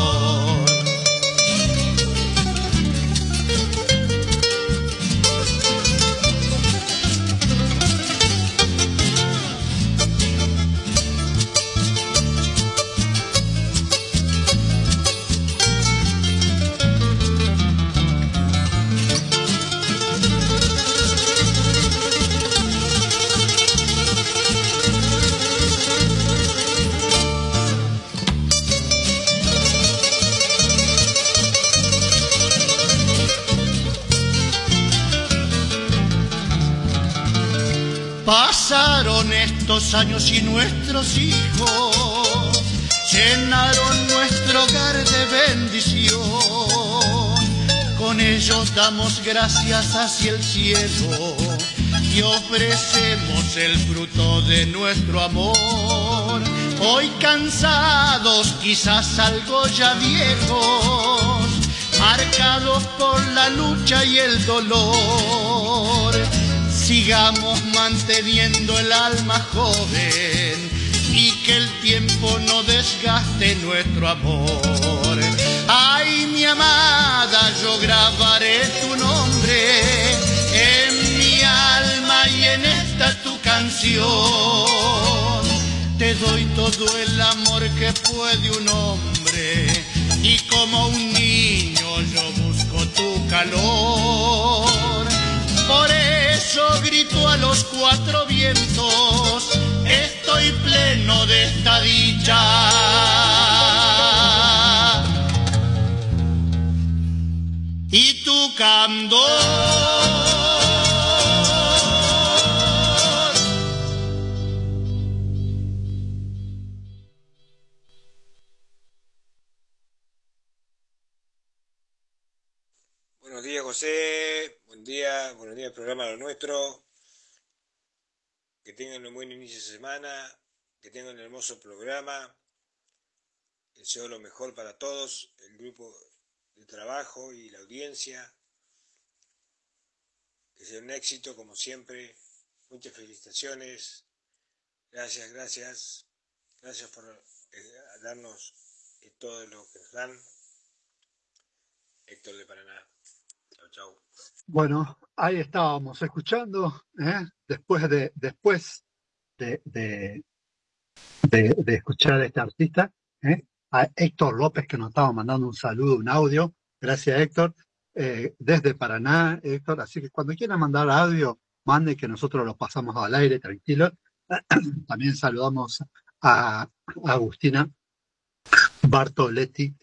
Pasaron estos años y nuestros hijos llenaron nuestro hogar de bendición. Con ellos damos gracias hacia el cielo y ofrecemos el fruto de nuestro amor. Hoy cansados, quizás algo ya viejos, marcados por la lucha y el dolor, sigamos manteniendo el alma joven y que el tiempo no desgaste nuestro amor. Ay, mi amada, yo grabaré tu nombre en mi alma y en esta tu canción. Te doy todo el amor que puede un hombre y como un niño yo busco tu calor. Por eso grito a los cuatro vientos, estoy pleno de esta dicha y tu candor. Buenos días, José. Buen día, buenos días, programa Lo Nuestro. Que tengan un buen inicio de semana, que tengan un hermoso programa. Deseo lo mejor para todos, el grupo de trabajo y la audiencia. Que sea un éxito como siempre. Muchas felicitaciones. Gracias, gracias. Gracias por eh, darnos eh, todo lo que nos dan. Héctor de Paraná. Chau, chau. Bueno, ahí estábamos escuchando, ¿eh? después de después de, de, de, de escuchar a este artista, ¿eh? a Héctor López, que nos estaba mandando un saludo, un audio. Gracias, Héctor, eh, desde Paraná, Héctor. Así que cuando quieran mandar audio, manden, que nosotros lo pasamos al aire, tranquilo. También saludamos a, a Agustina Bartoletti,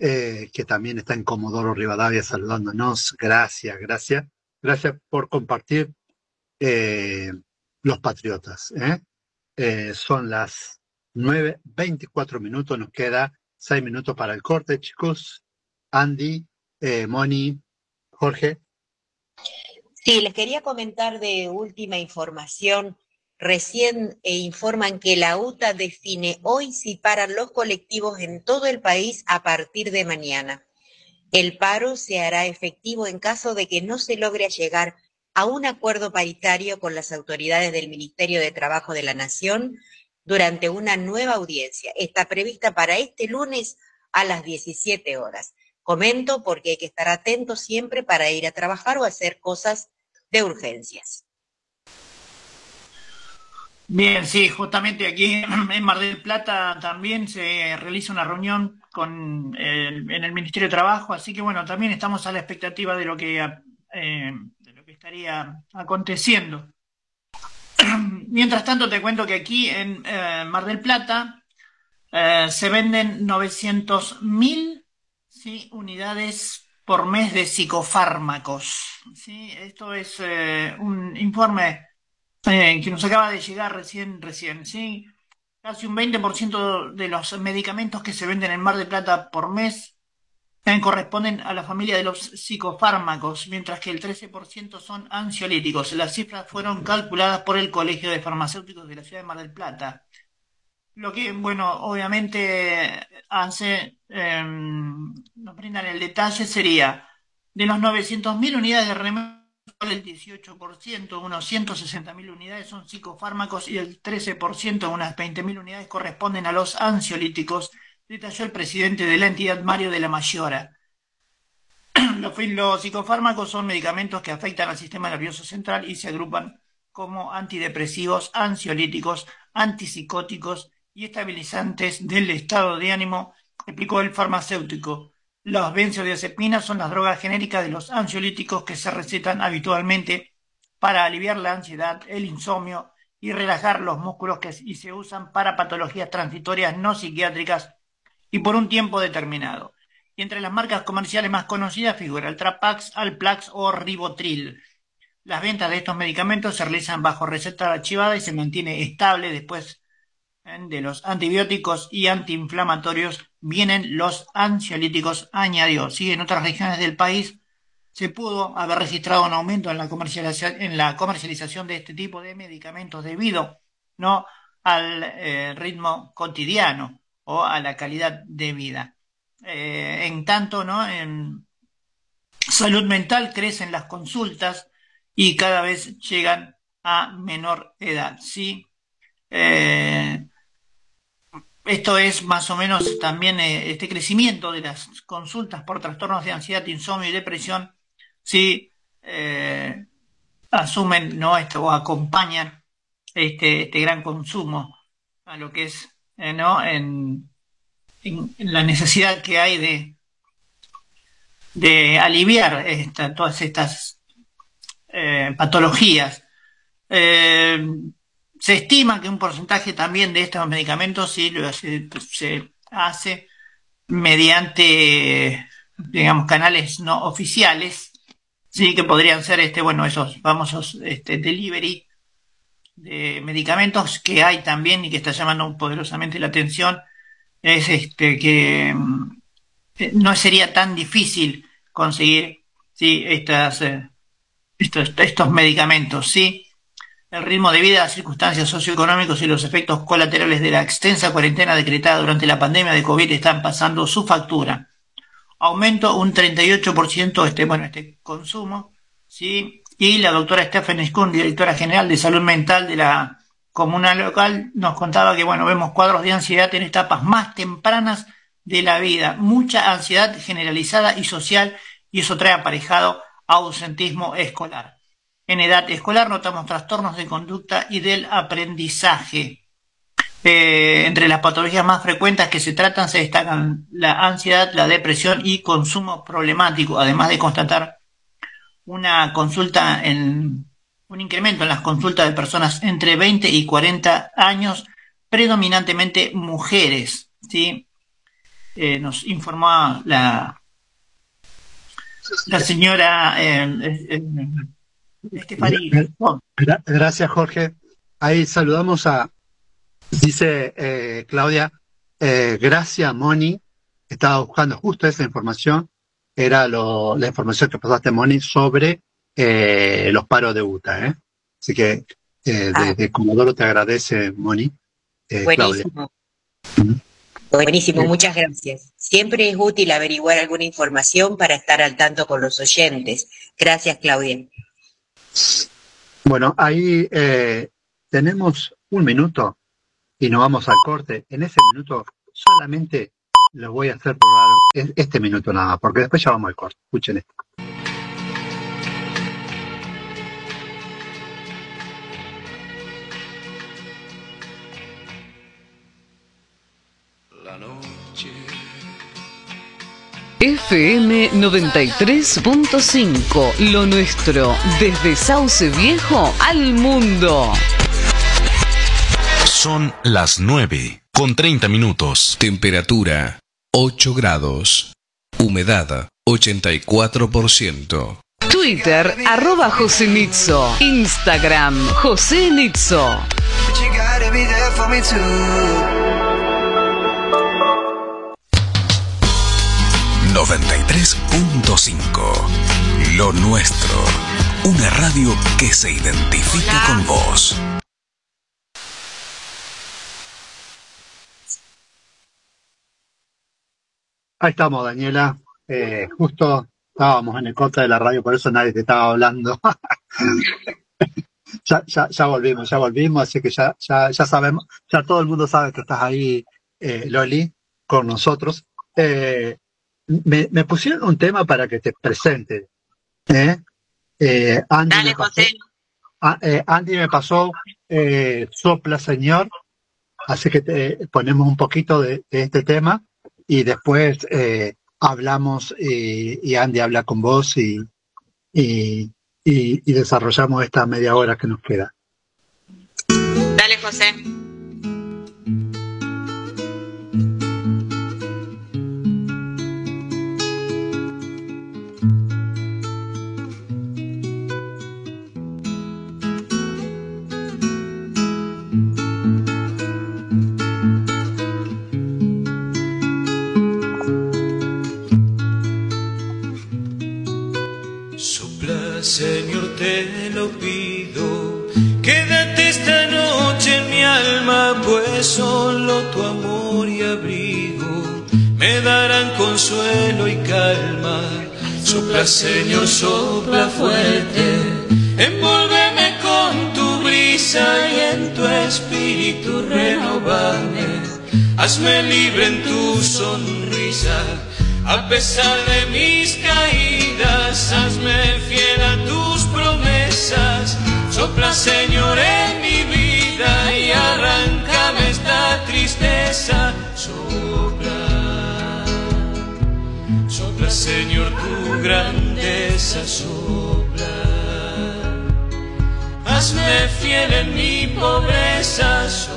Eh, que también está en Comodoro Rivadavia saludándonos. Gracias, gracias. Gracias por compartir eh, los patriotas. ¿eh? Eh, son las nueve veinticuatro minutos, nos queda seis minutos para el corte, chicos. Andy, eh, Moni, Jorge. Sí, les quería comentar de última información. Recién informan que la U T A define hoy si paran los colectivos en todo el país a partir de mañana. El paro se hará efectivo en caso de que no se logre llegar a un acuerdo paritario con las autoridades del Ministerio de Trabajo de la Nación durante una nueva audiencia. Está prevista para este lunes a las diecisiete horas. Comento porque hay que estar atentos siempre para ir a trabajar o hacer cosas de urgencias. Bien, sí, justamente aquí en Mar del Plata también se realiza una reunión con el, en el Ministerio de Trabajo, así que bueno, también estamos a la expectativa de lo que, eh, de lo que estaría aconteciendo. Mientras tanto te cuento que aquí en eh, Mar del Plata Eh, se venden novecientos mil, ¿sí?, unidades por mes de psicofármacos, ¿sí? Esto es eh, un informe eh, que nos acaba de llegar recién, recién, ¿sí? Casi un veinte por ciento de los medicamentos que se venden en Mar del Plata por mes corresponden a la familia de los psicofármacos, mientras que el trece por ciento son ansiolíticos. Las cifras fueron calculadas por el Colegio de Farmacéuticos de la Ciudad de Mar del Plata. Lo que, bueno, obviamente hace, eh, nos brindan el detalle, sería de los novecientas mil unidades de remedio, el dieciocho por ciento, unos ciento sesenta mil unidades son psicofármacos y el trece por ciento, unas veinte mil unidades, corresponden a los ansiolíticos, detalló el presidente de la entidad, Mario de la Mayora. Los, los psicofármacos son medicamentos que afectan al sistema nervioso central y se agrupan como antidepresivos, ansiolíticos, antipsicóticos y estabilizantes del estado de ánimo, explicó el farmacéutico. Las benzodiazepinas son las drogas genéricas de los ansiolíticos que se recetan habitualmente para aliviar la ansiedad, el insomnio y relajar los músculos, que, y se usan para patologías transitorias no psiquiátricas y por un tiempo determinado. Y entre las marcas comerciales más conocidas figura el Trapax, Alplax o Ribotril. Las ventas de estos medicamentos se realizan bajo receta archivada y se mantiene estable después de los antibióticos y antiinflamatorios. Vienen los ansiolíticos, añadió. Sí, en otras regiones del país se pudo haber registrado un aumento en la comercialización, en la comercialización de este tipo de medicamentos debido, ¿no?, al eh, ritmo cotidiano o a la calidad de vida. Eh, en tanto, ¿no?, en salud mental crecen las consultas y cada vez llegan a menor edad, ¿sí? Eh, esto es más o menos también eh, este crecimiento de las consultas por trastornos de ansiedad, insomnio y depresión, ¿sí?, eh, asumen, ¿no?, esto, o acompañan este, este gran consumo a lo que es, Eh, ¿no? en, en, en la necesidad que hay de, de aliviar esta, todas estas eh, patologías. Eh, se estima que un porcentaje también de estos medicamentos sí, lo hace, se hace mediante, digamos, canales no oficiales, sí, que podrían ser este, bueno, esos famosos este, delivery de medicamentos que hay también y que está llamando poderosamente la atención. Es este que no sería tan difícil conseguir, ¿sí?, estas, estos, estos medicamentos, ¿sí? El ritmo de vida, las circunstancias socioeconómicas y los efectos colaterales de la extensa cuarentena decretada durante la pandemia de COVID están pasando su factura. Aumento un treinta y ocho por ciento este, bueno, este consumo, ¿sí? Y la doctora Stephanie Kuhn, directora general de salud mental de la comuna local, nos contaba que, bueno, vemos cuadros de ansiedad en etapas más tempranas de la vida, mucha ansiedad generalizada y social, y eso trae aparejado ausentismo escolar. En edad escolar notamos trastornos de conducta y del aprendizaje. Eh, entre las patologías más frecuentes que se tratan se destacan la ansiedad, la depresión y consumo problemático, además de constatar una consulta en un incremento en las consultas de personas entre veinte y cuarenta años, predominantemente mujeres, ¿sí? Eh, nos informó la la señora eh, eh, Estefanía. Gracias, Jorge. Ahí saludamos a, dice eh, Claudia, eh, gracias, Moni. Estaba buscando justo esa información. Era lo, la información que pasaste, Moni, sobre eh, los paros de U T A. ¿eh? Así que eh, ah. desde Comodoro te agradece, Moni. Eh, Buenísimo. ¿Mm? Buenísimo, eh. muchas gracias. Siempre es útil averiguar alguna información para estar al tanto con los oyentes. Gracias, Claudia. Bueno, ahí eh, tenemos un minuto y nos vamos al corte. En ese minuto solamente lo voy a hacer probar este minuto nada más, porque después ya vamos al corte. Escuchen esto. La noche. F M noventa y tres punto cinco, Lo Nuestro, desde Sauce Viejo al mundo. Son las nueve. con treinta minutos. Temperatura ocho grados. Humedad ochenta y cuatro por ciento. Twitter, arroba José Nizzo. Instagram, José Nizzo. noventa y tres punto cinco. Lo Nuestro. Una radio que se identifica con vos. Ahí estamos, Daniela. Eh, justo estábamos en el corte de la radio, por eso nadie te estaba hablando. ya, ya, ya volvimos, ya volvimos, así que ya, ya, ya sabemos, ya todo el mundo sabe que estás ahí, eh, Loli, con nosotros. Eh, me, me pusieron un tema para que te presente. ¿eh? Eh, Andy, Dale, me pasó, a, eh, Andy me pasó eh, Sopla Señor, así que te, ponemos un poquito de, de este tema y después... Eh, hablamos y, y Andy habla con vos y, y, y, y desarrollamos esta media hora que nos queda. Dale, José. Señor, te lo pido, quédate esta noche en mi alma, pues solo tu amor y abrigo me darán consuelo y calma. Sopla, Señor, sopla fuerte, envuélveme con tu brisa y en tu espíritu renovame, hazme libre en tu sonrisa, a pesar de mis caídas. Hazme fiel a tus promesas, sopla Señor en mi vida y arráncame esta tristeza. Sopla, sopla Señor tu grandeza, sopla, hazme fiel en mi pobreza, sopla.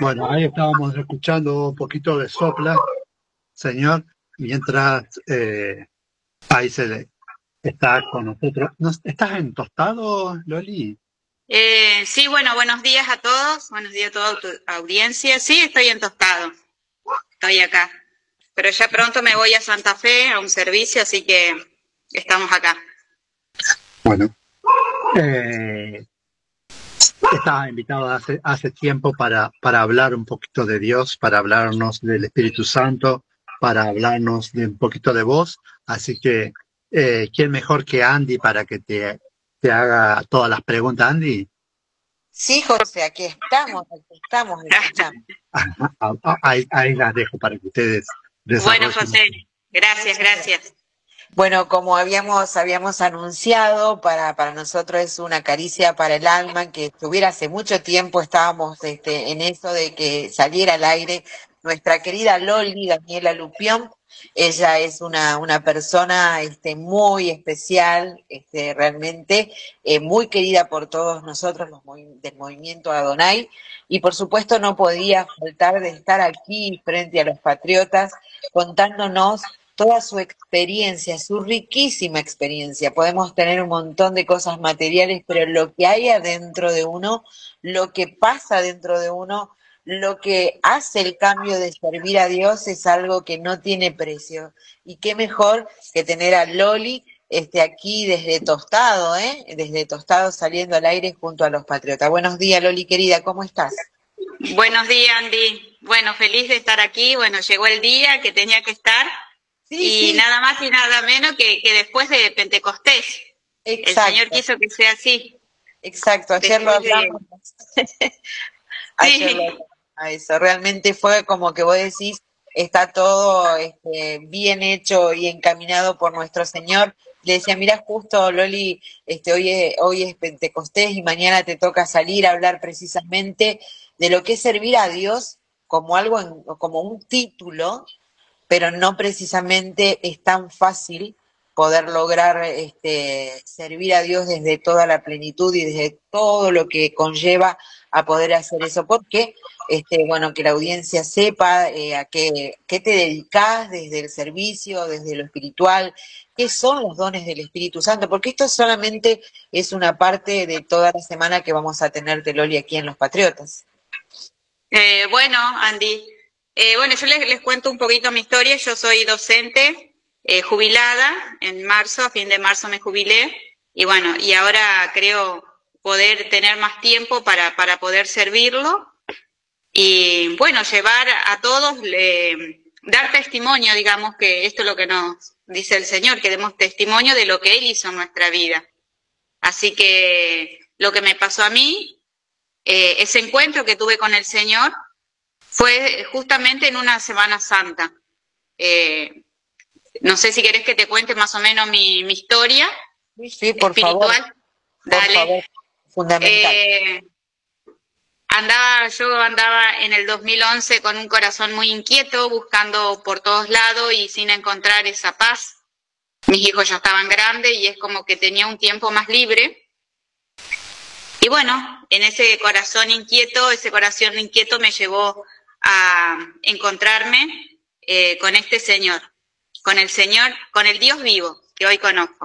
Bueno, ahí estábamos escuchando un poquito de Sopla, Señor, mientras eh, ahí se le está con nosotros. ¿Estás en Tostado, Loli? Eh, sí, bueno, buenos días a todos, buenos días a toda tu audiencia. Sí, estoy en Tostado, estoy acá, pero ya pronto me voy a Santa Fe a un servicio, así que estamos acá. Bueno, eh... estaba invitado hace, hace tiempo para, para hablar un poquito de Dios, para hablarnos del Espíritu Santo, para hablarnos de un poquito de vos. Así que, eh, ¿quién mejor que Andy para que te, te haga todas las preguntas, Andy? Sí, José, aquí estamos, aquí estamos. Aquí estamos. ahí, ahí las dejo para que ustedes desarrollen. Bueno, José, gracias, gracias. Bueno, como habíamos habíamos anunciado, para, para nosotros es una caricia para el alma que estuviera hace mucho tiempo, estábamos este, en eso de que saliera al aire nuestra querida Loli, Daniela Lupión. Ella es una, una persona este, muy especial, este, realmente eh, muy querida por todos nosotros los movi- del movimiento Adonai, y por supuesto no podía faltar de estar aquí frente a los patriotas contándonos toda su experiencia, su riquísima experiencia. Podemos tener un montón de cosas materiales, pero lo que hay adentro de uno, lo que pasa dentro de uno, lo que hace el cambio de servir a Dios es algo que no tiene precio. Y qué mejor que tener a Loli este, aquí desde Tostado, ¿eh? Desde Tostado saliendo al aire junto a los patriotas. Buenos días, Loli querida, ¿cómo estás? Buenos días, Andy. Bueno, feliz de estar aquí. Bueno, llegó el día que tenía que estar. Sí, y sí. Nada más y nada menos que, que después de Pentecostés. Exacto. El Señor quiso que sea así. Exacto, ayer lo hablamos. Sí. Ayer lo hablamos a eso. Realmente fue como que vos decís, está todo este, bien hecho y encaminado por nuestro Señor. Le decía, mira, justo Loli, este, hoy es, hoy es Pentecostés y mañana te toca salir a hablar precisamente de lo que es servir a Dios como algo, en, como un título, pero no precisamente es tan fácil poder lograr este, servir a Dios desde toda la plenitud y desde todo lo que conlleva a poder hacer eso, porque este, bueno, que la audiencia sepa eh, a qué, qué te dedicás desde el servicio, desde lo espiritual, qué son los dones del Espíritu Santo, porque esto solamente es una parte de toda la semana que vamos a tenerte, Loli, aquí en Los Patriotas. Eh, bueno, Andy, eh, bueno, yo les, les cuento un poquito mi historia. Yo soy docente, eh, jubilada, en marzo, a fin de marzo me jubilé, y bueno, y ahora creo poder tener más tiempo para, para poder servirlo, y bueno, llevar a todos, eh, dar testimonio, digamos, que esto es lo que nos dice el Señor, que demos testimonio de lo que Él hizo en nuestra vida. Así que lo que me pasó a mí, Eh, ese encuentro que tuve con el Señor fue justamente en una Semana Santa. Eh, no sé si querés que te cuente más o menos mi, mi historia. Sí, por espiritual. Favor. Dale. Por favor. Fundamental. Eh, andaba, yo andaba en el dos mil once con un corazón muy inquieto, buscando por todos lados y sin encontrar esa paz. Mis hijos ya estaban grandes y es como que tenía un tiempo más libre. Y bueno, en ese corazón inquieto, ese corazón inquieto me llevó a encontrarme eh, con este Señor, con el Señor, con el Dios vivo que hoy conozco.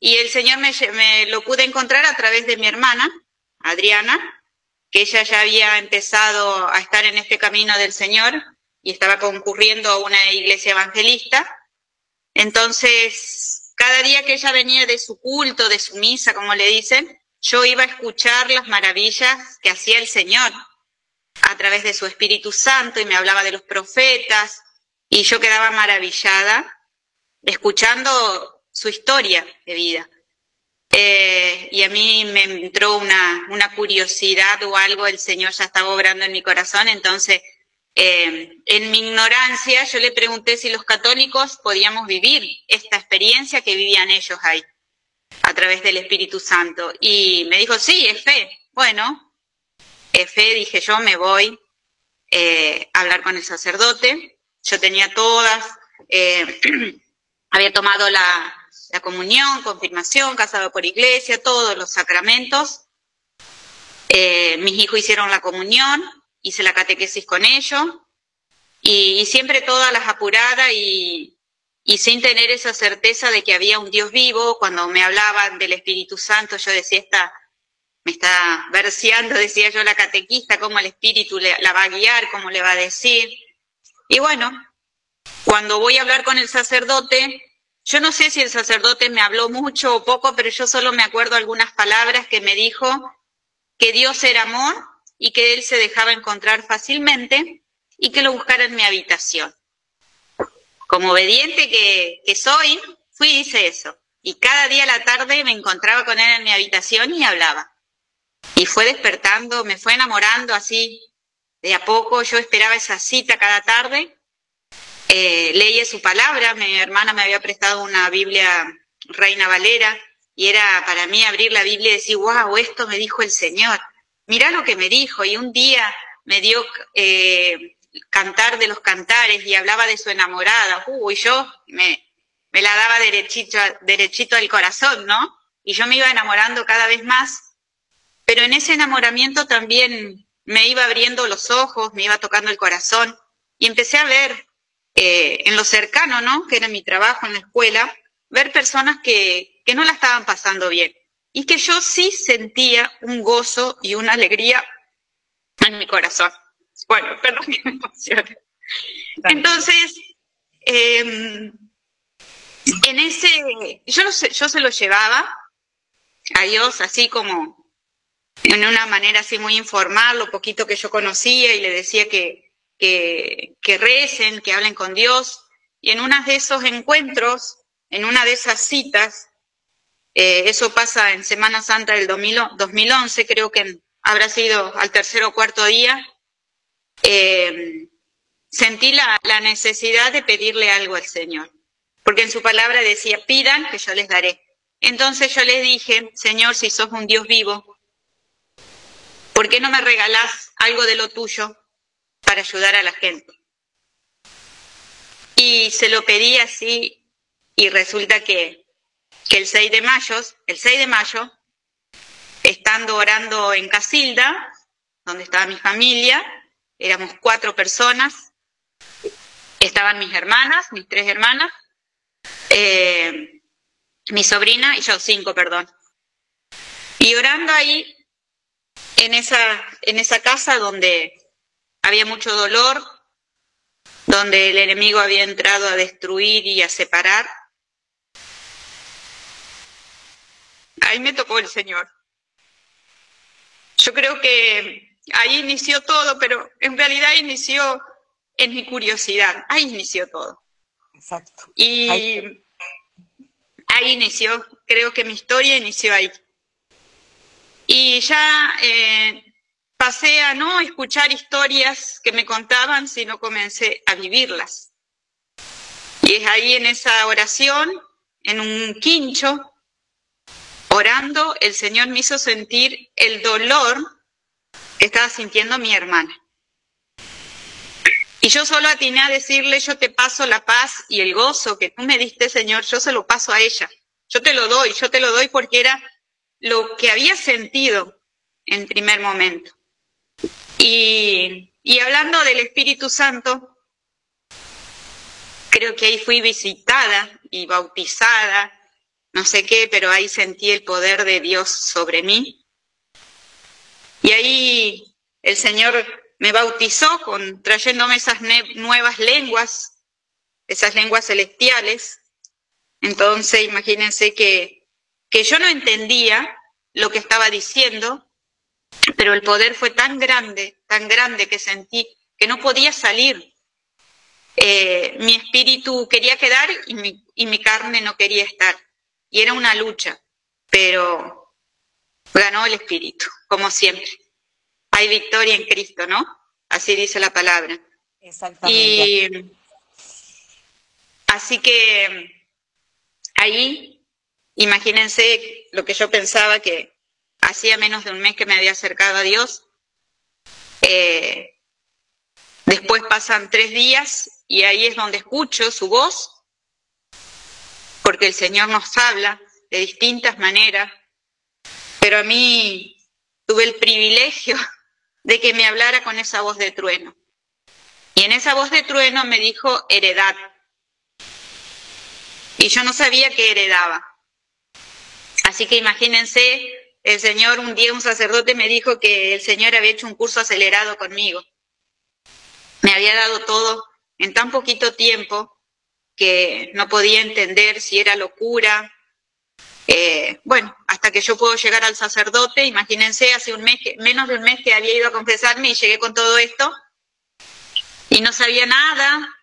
Y el Señor me, me lo pude encontrar a través de mi hermana, Adriana, que ella ya había empezado a estar en este camino del Señor y estaba concurriendo a una iglesia evangelista. Entonces, cada día que ella venía de su culto, de su misa, como le dicen, yo iba a escuchar las maravillas que hacía el Señor a través de su Espíritu Santo, y me hablaba de los profetas, y yo quedaba maravillada escuchando su historia de vida. Eh, y a mí me entró una, una curiosidad o algo, el Señor ya estaba obrando en mi corazón, entonces eh, en mi ignorancia yo le pregunté si los católicos podíamos vivir esta experiencia que vivían ellos ahí, a través del Espíritu Santo, y me dijo, sí, es fe. Bueno, es fe, dije yo, me voy eh, a hablar con el sacerdote. Yo tenía todas, eh, había tomado la, la comunión, confirmación, casado por iglesia, todos los sacramentos, eh, mis hijos hicieron la comunión, hice la catequesis con ellos, y, y siempre todas las apuradas y... y sin tener esa certeza de que había un Dios vivo. Cuando me hablaban del Espíritu Santo, yo decía, esta, me está verseando, decía yo, la catequista, cómo el Espíritu le, la va a guiar, cómo le va a decir. Y bueno, cuando voy a hablar con el sacerdote, yo no sé si el sacerdote me habló mucho o poco, pero yo solo me acuerdo algunas palabras que me dijo, que Dios era amor y que Él se dejaba encontrar fácilmente y que lo buscara en mi habitación. Como obediente que, que soy, fui y hice eso. Y cada día a la tarde me encontraba con él en mi habitación y hablaba. Y fue despertando, me fue enamorando así, de a poco. Yo esperaba esa cita cada tarde. Eh, leía su palabra, mi hermana me había prestado una Biblia Reina Valera, y era para mí abrir la Biblia y decir, wow, esto me dijo el Señor. Mirá lo que me dijo. Y un día me dio... Eh, Cantar de los Cantares, y hablaba de su enamorada. Uy, yo me, me la daba derechito, derechito al corazón, ¿no? Y yo me iba enamorando cada vez más, pero en ese enamoramiento también me iba abriendo los ojos, me iba tocando el corazón, y empecé a ver eh, en lo cercano, ¿no?, que era mi trabajo en la escuela, ver personas que, que no la estaban pasando bien, y que yo sí sentía un gozo y una alegría en mi corazón. Bueno, perdón que me emocione. Entonces, eh, en ese, yo, yo se lo llevaba a Dios así como en una manera así muy informal, lo poquito que yo conocía, y le decía que, que, que recen, que hablen con Dios. Y en uno de esos encuentros, en una de esas citas, eh, eso pasa en Semana Santa del dos mil once, creo que habrá sido al tercer o cuarto día, Eh, sentí la, la necesidad de pedirle algo al Señor, porque en su palabra decía, pidan que yo les daré. Entonces yo les dije, Señor, si sos un Dios vivo, ¿por qué no me regalás algo de lo tuyo para ayudar a la gente? Y se lo pedí así, y resulta que que el seis de mayo, el seis de mayo, estando orando en Casilda, donde estaba mi familia, éramos cuatro personas, estaban mis hermanas, mis tres hermanas, eh, mi sobrina y yo, cinco, perdón. Y orando ahí, en esa, en esa casa donde había mucho dolor, donde el enemigo había entrado a destruir y a separar, ahí me tocó el Señor. Yo creo que ahí inició todo, pero en realidad inició en mi curiosidad. Ahí inició todo. Exacto. Y ahí, ahí inició, creo que mi historia inició ahí. Y ya eh, pasé a no escuchar historias que me contaban, sino comencé a vivirlas. Y es ahí en esa oración, en un quincho, orando, el Señor me hizo sentir el dolor que estaba sintiendo mi hermana. Y yo solo atiné a decirle, yo te paso la paz y el gozo que tú me diste, Señor, yo se lo paso a ella. Yo te lo doy, yo te lo doy porque era lo que había sentido en primer momento. Y, y hablando del Espíritu Santo, creo que ahí fui visitada y bautizada, no sé qué, pero ahí sentí el poder de Dios sobre mí. Y ahí el Señor me bautizó con, trayéndome esas nuevas lenguas, esas lenguas celestiales. Entonces imagínense que, que yo no entendía lo que estaba diciendo, pero el poder fue tan grande, tan grande que sentí que no podía salir. Eh, mi espíritu quería quedar y mi, y mi carne no quería estar. Y era una lucha, pero ganó el Espíritu, como siempre. Hay victoria en Cristo, ¿no? Así dice la palabra. Exactamente. Y, así que ahí, imagínense lo que yo pensaba, que hacía menos de un mes que me había acercado a Dios. Eh, después pasan tres días y ahí es donde escucho su voz, porque el Señor nos habla de distintas maneras, pero a mí tuve el privilegio de que me hablara con esa voz de trueno. Y en esa voz de trueno me dijo heredad. Y yo no sabía que heredaba. Así que imagínense, el Señor, un día un sacerdote me dijo que el Señor había hecho un curso acelerado conmigo. Me había dado todo en tan poquito tiempo, que no podía entender si era locura. Eh, bueno, hasta que yo puedo llegar al sacerdote, imagínense, hace un mes que, menos de un mes que había ido a confesarme y llegué con todo esto, y no sabía nada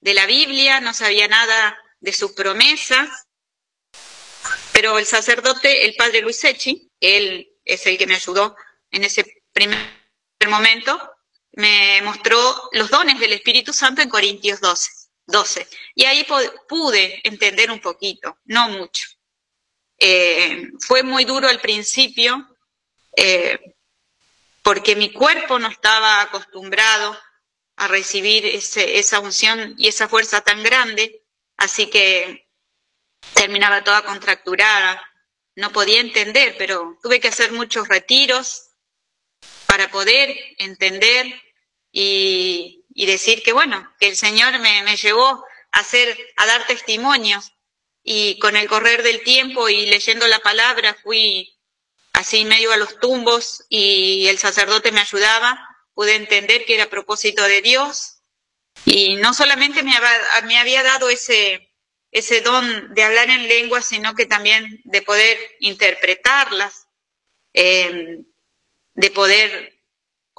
de la Biblia, no sabía nada de sus promesas, pero el sacerdote, el padre Luis Sechi, él es el que me ayudó en ese primer momento, me mostró los dones del Espíritu Santo en Corintios doce. Y ahí pude entender un poquito, no mucho. Eh, fue muy duro al principio, eh, porque mi cuerpo no estaba acostumbrado a recibir ese, esa unción y esa fuerza tan grande, así que terminaba toda contracturada, no podía entender, pero tuve que hacer muchos retiros para poder entender y... y decir que bueno, que el Señor me, me llevó a hacer, a dar testimonios, y con el correr del tiempo y leyendo la palabra fui así medio a los tumbos, y el sacerdote me ayudaba, pude entender que era propósito de Dios, y no solamente me había, me había dado ese, ese don de hablar en lenguas, sino que también de poder interpretarlas, eh, de poder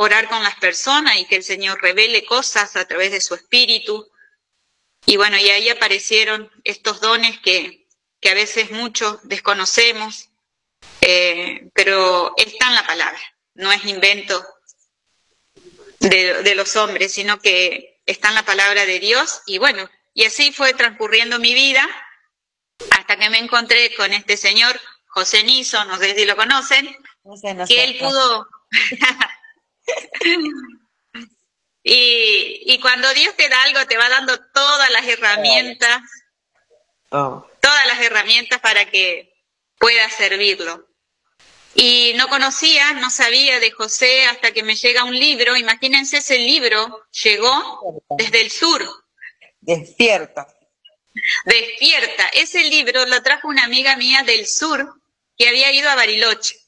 orar con las personas y que el Señor revele cosas a través de su espíritu. Y bueno, y ahí aparecieron estos dones que, que a veces muchos desconocemos, eh, pero está en la palabra, no es invento de, de los hombres, sino que está en la palabra de Dios. Y bueno, y así fue transcurriendo mi vida, hasta que me encontré con este señor, José Nizzo, no sé si lo conocen, no sé, no sé, que él pudo... Y, y cuando Dios te da algo, te va dando todas las herramientas. Oh. todas las herramientas para que pueda servirlo. Y no conocía, no sabía de José hasta que me llega un libro. Imagínense, ese libro llegó desde el sur. Despierta. Despierta. Ese libro lo trajo una amiga mía del sur que había ido a Bariloche.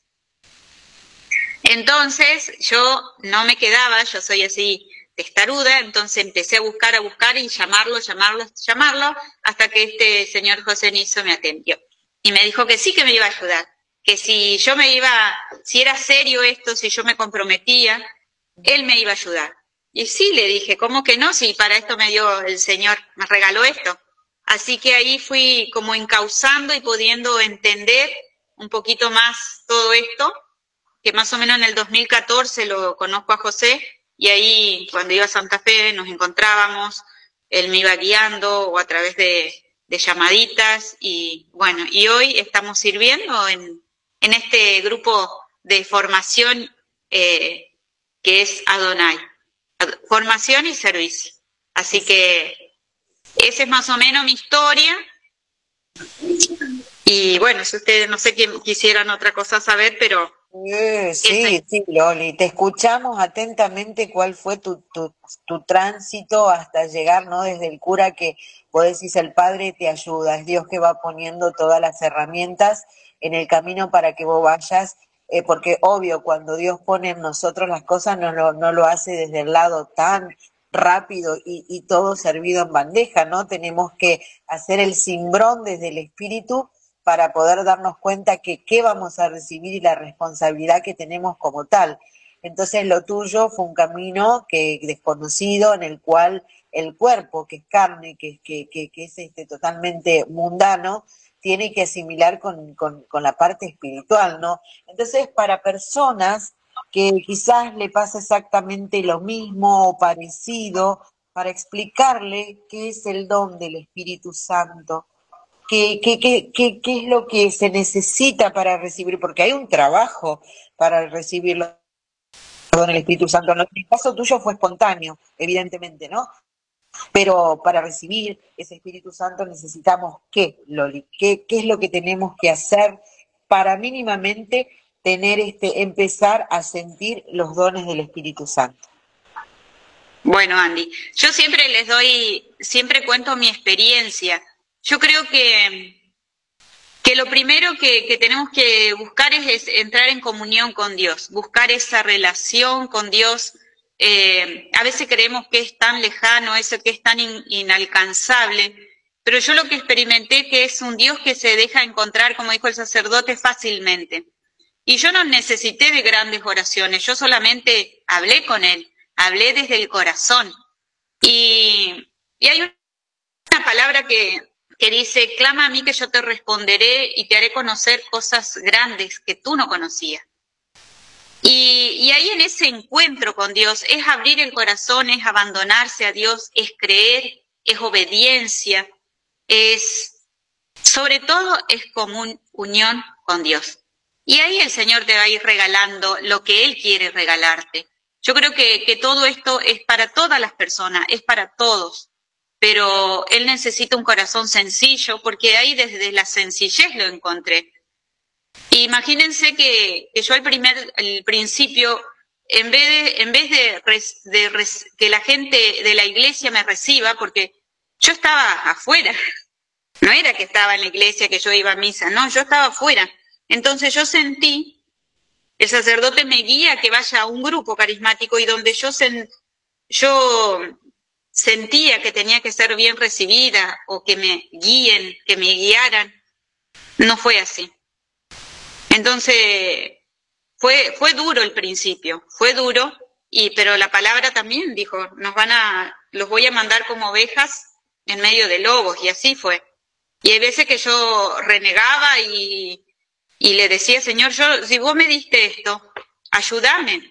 Entonces yo no me quedaba, yo soy así testaruda, entonces empecé a buscar, a buscar y llamarlo, llamarlo, llamarlo, hasta que este señor José Nizzo me atendió. Y me dijo que sí, que me iba a ayudar, que si yo me iba, si era serio esto, si yo me comprometía, él me iba a ayudar. Y sí, le dije, ¿cómo que no? Si para esto me dio el Señor, me regaló esto. Así que ahí fui como encauzando y pudiendo entender un poquito más todo esto, que más o menos en el dos mil catorce lo conozco a José, y ahí cuando iba a Santa Fe nos encontrábamos, él me iba guiando o a través de, de llamaditas, y bueno, y hoy estamos sirviendo en, en este grupo de formación eh, que es Adonai, formación y servicio. Así que esa es más o menos mi historia. Y bueno, si ustedes no sé quién quisieran otra cosa saber, pero... Sí, sí, sí, Loli, te escuchamos atentamente cuál fue tu, tu, tu tránsito hasta llegar, ¿no? Desde el cura que vos decís, el Padre te ayuda, es Dios que va poniendo todas las herramientas en el camino para que vos vayas, eh, porque obvio, cuando Dios pone en nosotros las cosas, no lo, no lo hace desde el lado tan rápido y, y todo servido en bandeja, ¿no? Tenemos que hacer el cimbrón desde el espíritu para poder darnos cuenta que qué vamos a recibir y la responsabilidad que tenemos como tal. Entonces lo tuyo fue un camino que desconocido, en el cual el cuerpo, que es carne, que, que, que, que es este totalmente mundano, tiene que asimilar con, con, con la parte espiritual, ¿no? Entonces para personas que quizás le pasa exactamente lo mismo o parecido, para explicarle qué es el don del Espíritu Santo, ¿Qué, qué, qué, qué, ¿Qué es lo que se necesita para recibir? Porque hay un trabajo para recibirlo con el Espíritu Santo. En el caso tuyo fue espontáneo, evidentemente, ¿no? Pero para recibir ese Espíritu Santo necesitamos qué, Loli, qué, qué es lo que tenemos que hacer para mínimamente tener este, empezar a sentir los dones del Espíritu Santo. Bueno, Andy, yo siempre les doy, siempre cuento mi experiencia. Yo creo que, que lo primero que, que tenemos que buscar es, es entrar en comunión con Dios, buscar esa relación con Dios. Eh, a veces creemos que es tan lejano, eso que es tan in, inalcanzable, pero yo lo que experimenté que es un Dios que se deja encontrar, como dijo el sacerdote, fácilmente. Y yo no necesité de grandes oraciones, yo solamente hablé con Él, hablé desde el corazón. Y, y hay una palabra que... que dice, clama a mí que yo te responderé y te haré conocer cosas grandes que tú no conocías. Y, y ahí en ese encuentro con Dios es abrir el corazón, es abandonarse a Dios, es creer, es obediencia, es, sobre todo, es común unión con Dios. Y ahí el Señor te va a ir regalando lo que Él quiere regalarte. Yo creo que, que todo esto es para todas las personas, es para todos. Pero él necesita un corazón sencillo, porque ahí desde la sencillez lo encontré. Imagínense que, que yo al primer, al principio, en vez de, en vez de, res, de res, que la gente de la iglesia me reciba, porque yo estaba afuera, no era que estaba en la iglesia, que yo iba a misa, no, yo estaba afuera. Entonces yo sentí, el sacerdote me guía que vaya a un grupo carismático y donde yo sent, yo... sentía que tenía que ser bien recibida o que me guíen, que me guiaran. No fue así. Entonces, fue, fue duro el principio, fue duro, y pero la palabra también dijo, nos van a, los voy a mandar como ovejas en medio de lobos, y así fue. Y hay veces que yo renegaba y, y le decía, Señor, yo si vos me diste esto, ayúdame.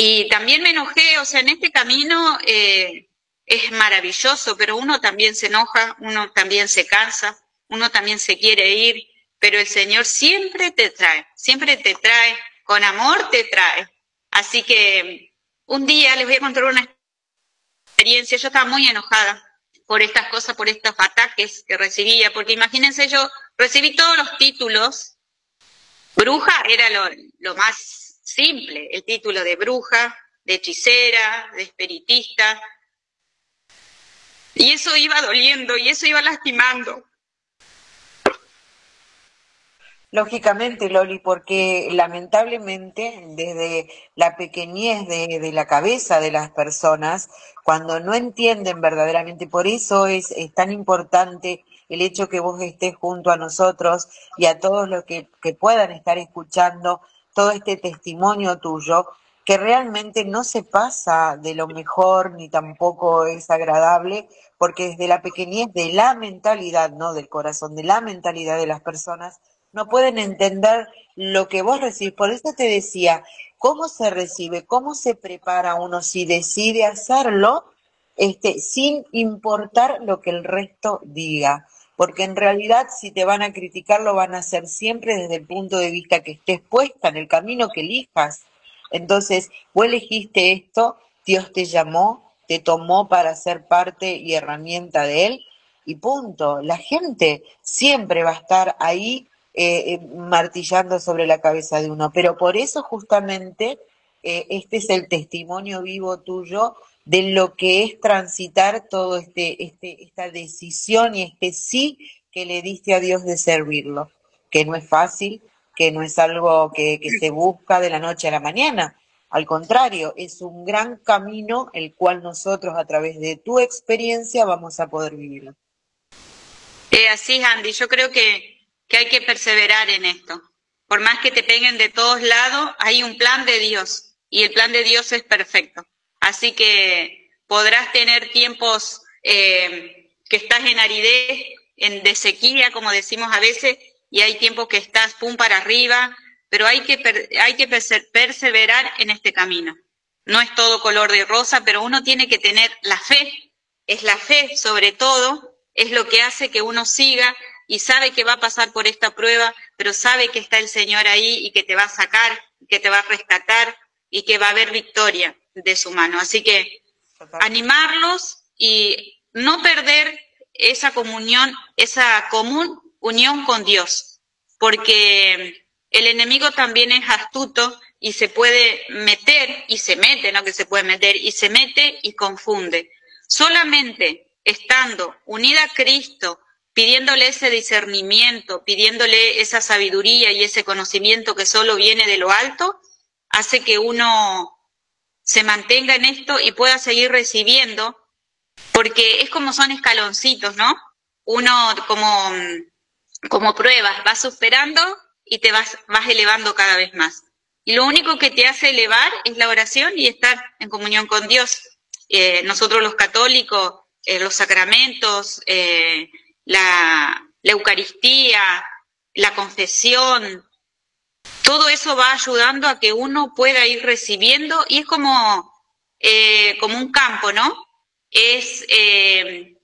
Y también me enojé, o sea, en este camino eh, es maravilloso, pero uno también se enoja, uno también se cansa, uno también se quiere ir, pero el Señor siempre te trae, siempre te trae, con amor te trae. Así que un día les voy a contar una experiencia, yo estaba muy enojada, por estas cosas, por estos ataques que recibía, porque imagínense, yo recibí todos los títulos. Bruja era lo, lo más simple, el título de bruja, de hechicera, de espiritista, y eso iba doliendo, y eso iba lastimando. Lógicamente, Loli, porque lamentablemente desde la pequeñez de, de la cabeza de las personas, cuando no entienden verdaderamente, por eso es, es tan importante el hecho que vos estés junto a nosotros y a todos los que, que puedan estar escuchando todo este testimonio tuyo, que realmente no se pasa de lo mejor ni tampoco es agradable, porque desde la pequeñez de la mentalidad, no del corazón, de la mentalidad de las personas, no pueden entender lo que vos recibís. Por eso te decía, cómo se recibe, cómo se prepara uno si decide hacerlo, este, sin importar lo que el resto diga. Porque en realidad, si te van a criticar, lo van a hacer siempre desde el punto de vista que estés puesta, en el camino que elijas. Entonces, vos elegiste esto, Dios te llamó, te tomó para ser parte y herramienta de Él, y punto. La gente siempre va a estar ahí, Eh, martillando sobre la cabeza de uno, pero por eso justamente eh, este es el testimonio vivo tuyo de lo que es transitar todo este, este esta decisión y este sí que le diste a Dios de servirlo, que no es fácil, que no es algo que, que se busca de la noche a la mañana, al contrario, es un gran camino el cual nosotros a través de tu experiencia vamos a poder vivir. Eh, así, Andy, yo creo que que hay que perseverar en esto. Por más que te peguen de todos lados, hay un plan de Dios, y el plan de Dios es perfecto. Así que podrás tener tiempos eh, que estás en aridez, en de sequía, como decimos a veces, y hay tiempos que estás pum para arriba, pero hay que, per, hay que perseverar en este camino. No es todo color de rosa, pero uno tiene que tener la fe. Es la fe, sobre todo, es lo que hace que uno siga, y sabe que va a pasar por esta prueba, pero sabe que está el Señor ahí y que te va a sacar, que te va a rescatar y que va a haber victoria de su mano. Así que animarlos y no perder esa comunión, esa común unión con Dios, porque el enemigo también es astuto y se puede meter, y se mete, no que se puede meter, y se mete y confunde. Solamente estando unida a Cristo, pidiéndole ese discernimiento, pidiéndole esa sabiduría y ese conocimiento que solo viene de lo alto, hace que uno se mantenga en esto y pueda seguir recibiendo, porque es como son escaloncitos, ¿no? Uno como, como pruebas, vas superando y te vas, vas elevando cada vez más. Y lo único que te hace elevar es la oración y estar en comunión con Dios. Eh, nosotros los católicos, eh, los sacramentos, eh, La, la Eucaristía, la confesión, todo eso va ayudando a que uno pueda ir recibiendo, y es como, eh, como un campo, ¿no? Es eh,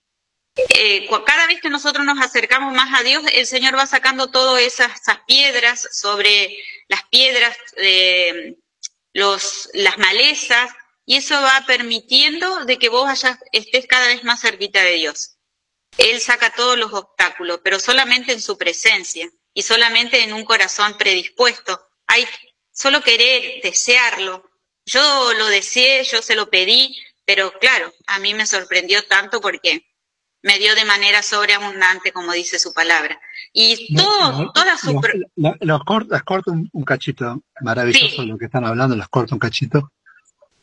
eh, cada vez que nosotros nos acercamos más a Dios, el Señor va sacando todas esas, esas piedras, sobre las piedras, eh, los, las malezas, y eso va permitiendo de que vos hayas, estés cada vez más cerquita de Dios. Él saca todos los obstáculos, pero solamente en su presencia y solamente en un corazón predispuesto. Hay solo querer, desearlo. Yo lo deseé, yo se lo pedí, pero claro, a mí me sorprendió tanto porque me dio de manera sobreabundante, como dice su palabra. Y todo, no, no, toda su... Las la, la corto, la corto un, un cachito, maravilloso sí. Lo que están hablando, las corto un cachito,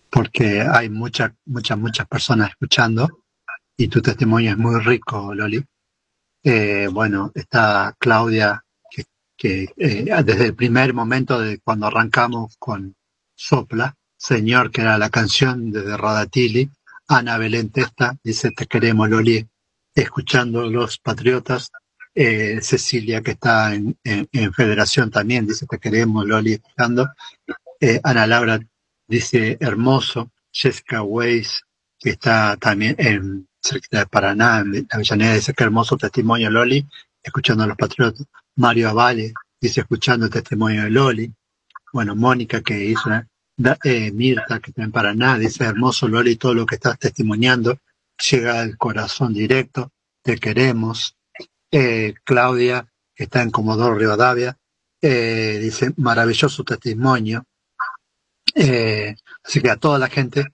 porque hay muchas, muchas, muchas personas escuchando. Y tu testimonio es muy rico, Loli. Eh, bueno, está Claudia, que, que eh, desde el primer momento de cuando arrancamos con Sopla, Señor, que era la canción de Radatili, Ana Belén Testa, dice, te queremos, Loli, escuchando Los Patriotas. Eh, Cecilia, que está en, en, en Federación también, dice, te queremos, Loli, escuchando. Eh, Ana Laura dice, hermoso. Jessica Weiss, que está también en... cerquita de Paraná, en Avellaneda, dice que hermoso testimonio Loli, escuchando a Los Patriotas. Mario Avale dice, escuchando el testimonio de Loli. Bueno, Mónica, que hizo, eh, Mirta, que está en Paraná, dice, hermoso Loli, todo lo que estás testimoniando, llega al corazón directo, te queremos. Eh, Claudia, que está en Comodoro Rivadavia, eh, dice, maravilloso testimonio. Eh, así que a toda la gente,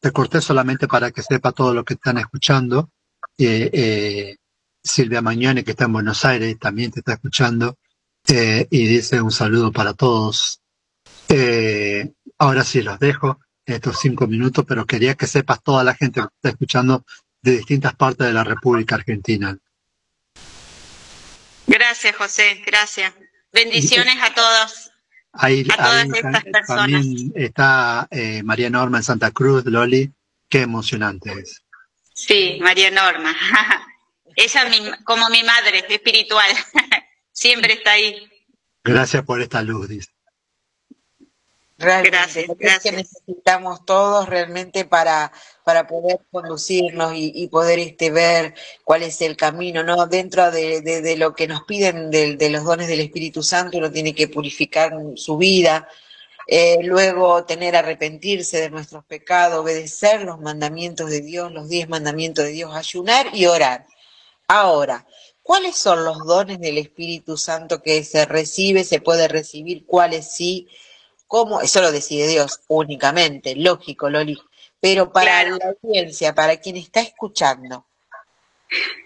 te corté solamente para que sepa todo lo que están escuchando. Eh, eh, Silvia Mañone, que está en Buenos Aires, también te está escuchando, eh, y dice un saludo para todos. Eh, ahora sí los dejo estos cinco minutos, pero quería que sepas toda la gente que está escuchando de distintas partes de la República Argentina. Gracias, José, gracias. Bendiciones a todos. Ahí, a todas ahí estas personas. También está eh, María Norma en Santa Cruz, Loli, qué emocionante es. Sí, María Norma. Ella mi, como mi madre espiritual, siempre está ahí. Gracias por esta luz, dice. Realmente, gracias, lo que gracias. Es que necesitamos todos realmente para, para poder conducirnos y, y poder este ver cuál es el camino, ¿no? Dentro de, de, de lo que nos piden de, de los dones del Espíritu Santo, uno tiene que purificar su vida, eh, luego tener arrepentirse de nuestros pecados, obedecer los mandamientos de Dios, los diez mandamientos de Dios, ayunar y orar. Ahora, ¿cuáles son los dones del Espíritu Santo que se recibe, se puede recibir, cuáles sí? ¿Cómo? Eso lo decide Dios únicamente, lógico, Loli. Pero para claro. la audiencia, para quien está escuchando.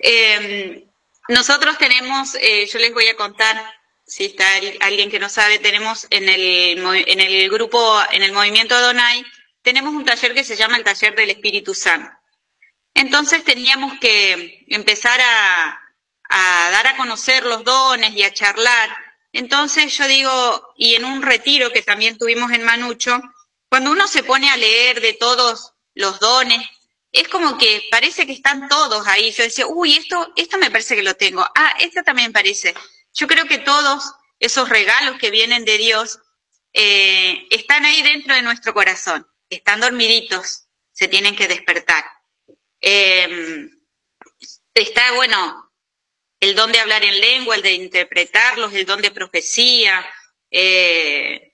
Eh, nosotros tenemos, eh, yo les voy a contar, si está alguien que no sabe, tenemos en el, en el grupo, en el movimiento Adonai, tenemos un taller que se llama el Taller del Espíritu Santo. Entonces teníamos que empezar a, a dar a conocer los dones y a charlar. Entonces yo digo, y en un retiro que también tuvimos en Manucho, cuando uno se pone a leer de todos los dones, es como que parece que están todos ahí. Yo decía, uy, esto, esto me parece que lo tengo. Ah, esto también parece. Yo creo que todos esos regalos que vienen de Dios eh, están ahí dentro de nuestro corazón. Están dormiditos, se tienen que despertar. Eh, está, bueno... el don de hablar en lengua, el de interpretarlos, el don de profecía, eh,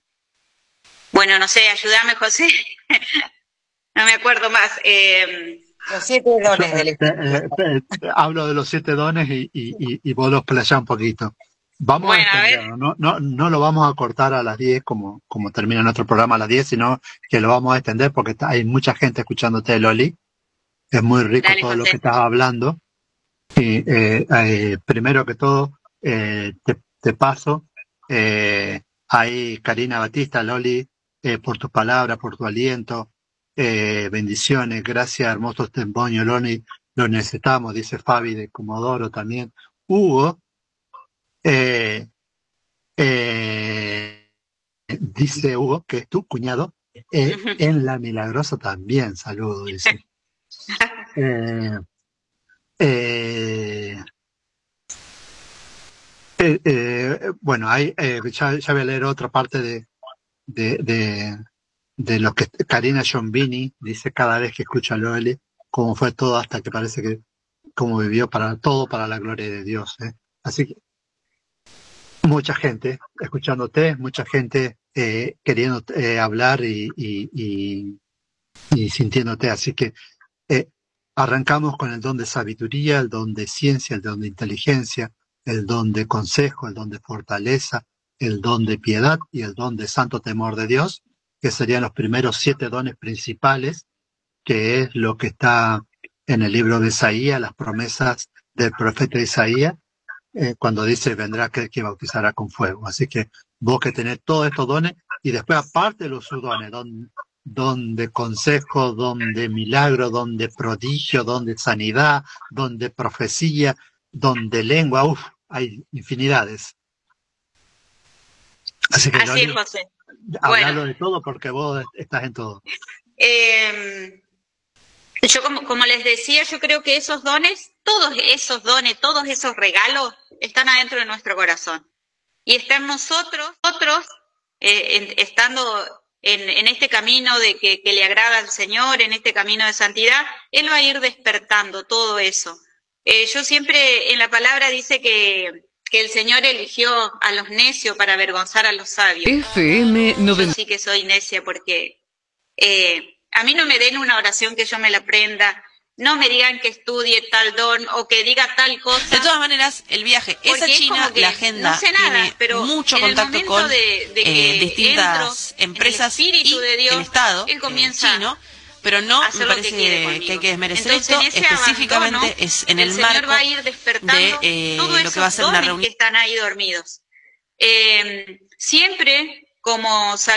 bueno, no sé, ayúdame, José, no me acuerdo más. Eh, los siete dones del Espíritu. Eh, eh, eh, hablo de los siete dones y, y, y, y vos los playás un poquito. Vamos bueno, a entenderlo, no, no, no lo vamos a cortar a las diez como, como termina nuestro programa a las diez, sino que lo vamos a extender porque hay mucha gente escuchándote, Loli. Es muy rico Dale, todo José. Lo que estás hablando. Sí, eh, eh, primero que todo, eh, te, te paso, eh, ahí Karina Batista, Loli, eh, por tus palabras, por tu aliento, eh, bendiciones, gracias, hermosos testimonios, Loli, lo necesitamos, dice Fabi de Comodoro también. Hugo, eh, eh, dice Hugo, que es tu cuñado, eh, en La Milagrosa también, saludo, dice. Eh, Eh, eh, eh, bueno, hay, eh, ya, ya voy a leer otra parte de, de, de, de lo que Karina Giombini dice cada vez que escucha a Loli, cómo fue todo hasta que parece que cómo vivió para todo para la gloria de Dios. ¿eh? Así que mucha gente escuchándote, mucha gente eh, queriendo eh, hablar y, y, y, y sintiéndote. Así que eh, arrancamos con el don de sabiduría, el don de ciencia, el don de inteligencia, el don de consejo, el don de fortaleza, el don de piedad y el don de santo temor de Dios, que serían los primeros siete dones principales, que es lo que está en el libro de Isaías, las promesas del profeta Isaías, eh, cuando dice, vendrá aquel que bautizará con fuego. Así que vos que tenés todos estos dones, y después aparte los subdones, don... don de consejo, don de milagro, don de prodigio, don de sanidad, don de profecía, don de lengua, uff, hay infinidades. Así que, Así es, José. Hablalo bueno. de todo porque vos estás en todo. Eh, yo como, como les decía, yo creo que esos dones, todos esos dones, todos esos regalos están adentro de nuestro corazón. Y están nosotros, nosotros eh, en, estando... En, en este camino de que, que le agrada al Señor, en este camino de santidad, Él va a ir despertando todo eso. Eh, yo siempre, en la palabra dice que, que el Señor eligió a los necios para avergonzar a los sabios. F M noventa. Yo sí que soy necia porque eh, a mí no me den una oración que yo me la aprenda, no me digan que estudie tal don o que diga tal cosa. De todas maneras, el viaje es a China, la agenda no sé nada, tiene pero mucho contacto con de, de eh, distintas empresas en el y de Dios, el Estado él comienza eh, chino, pero no me parece que, que hay que desmerecer esto. Específicamente abandono, es en el, el marco va a ir de eh, lo que va a ser una reunión. Que están ahí dormidos. Eh, siempre como salud.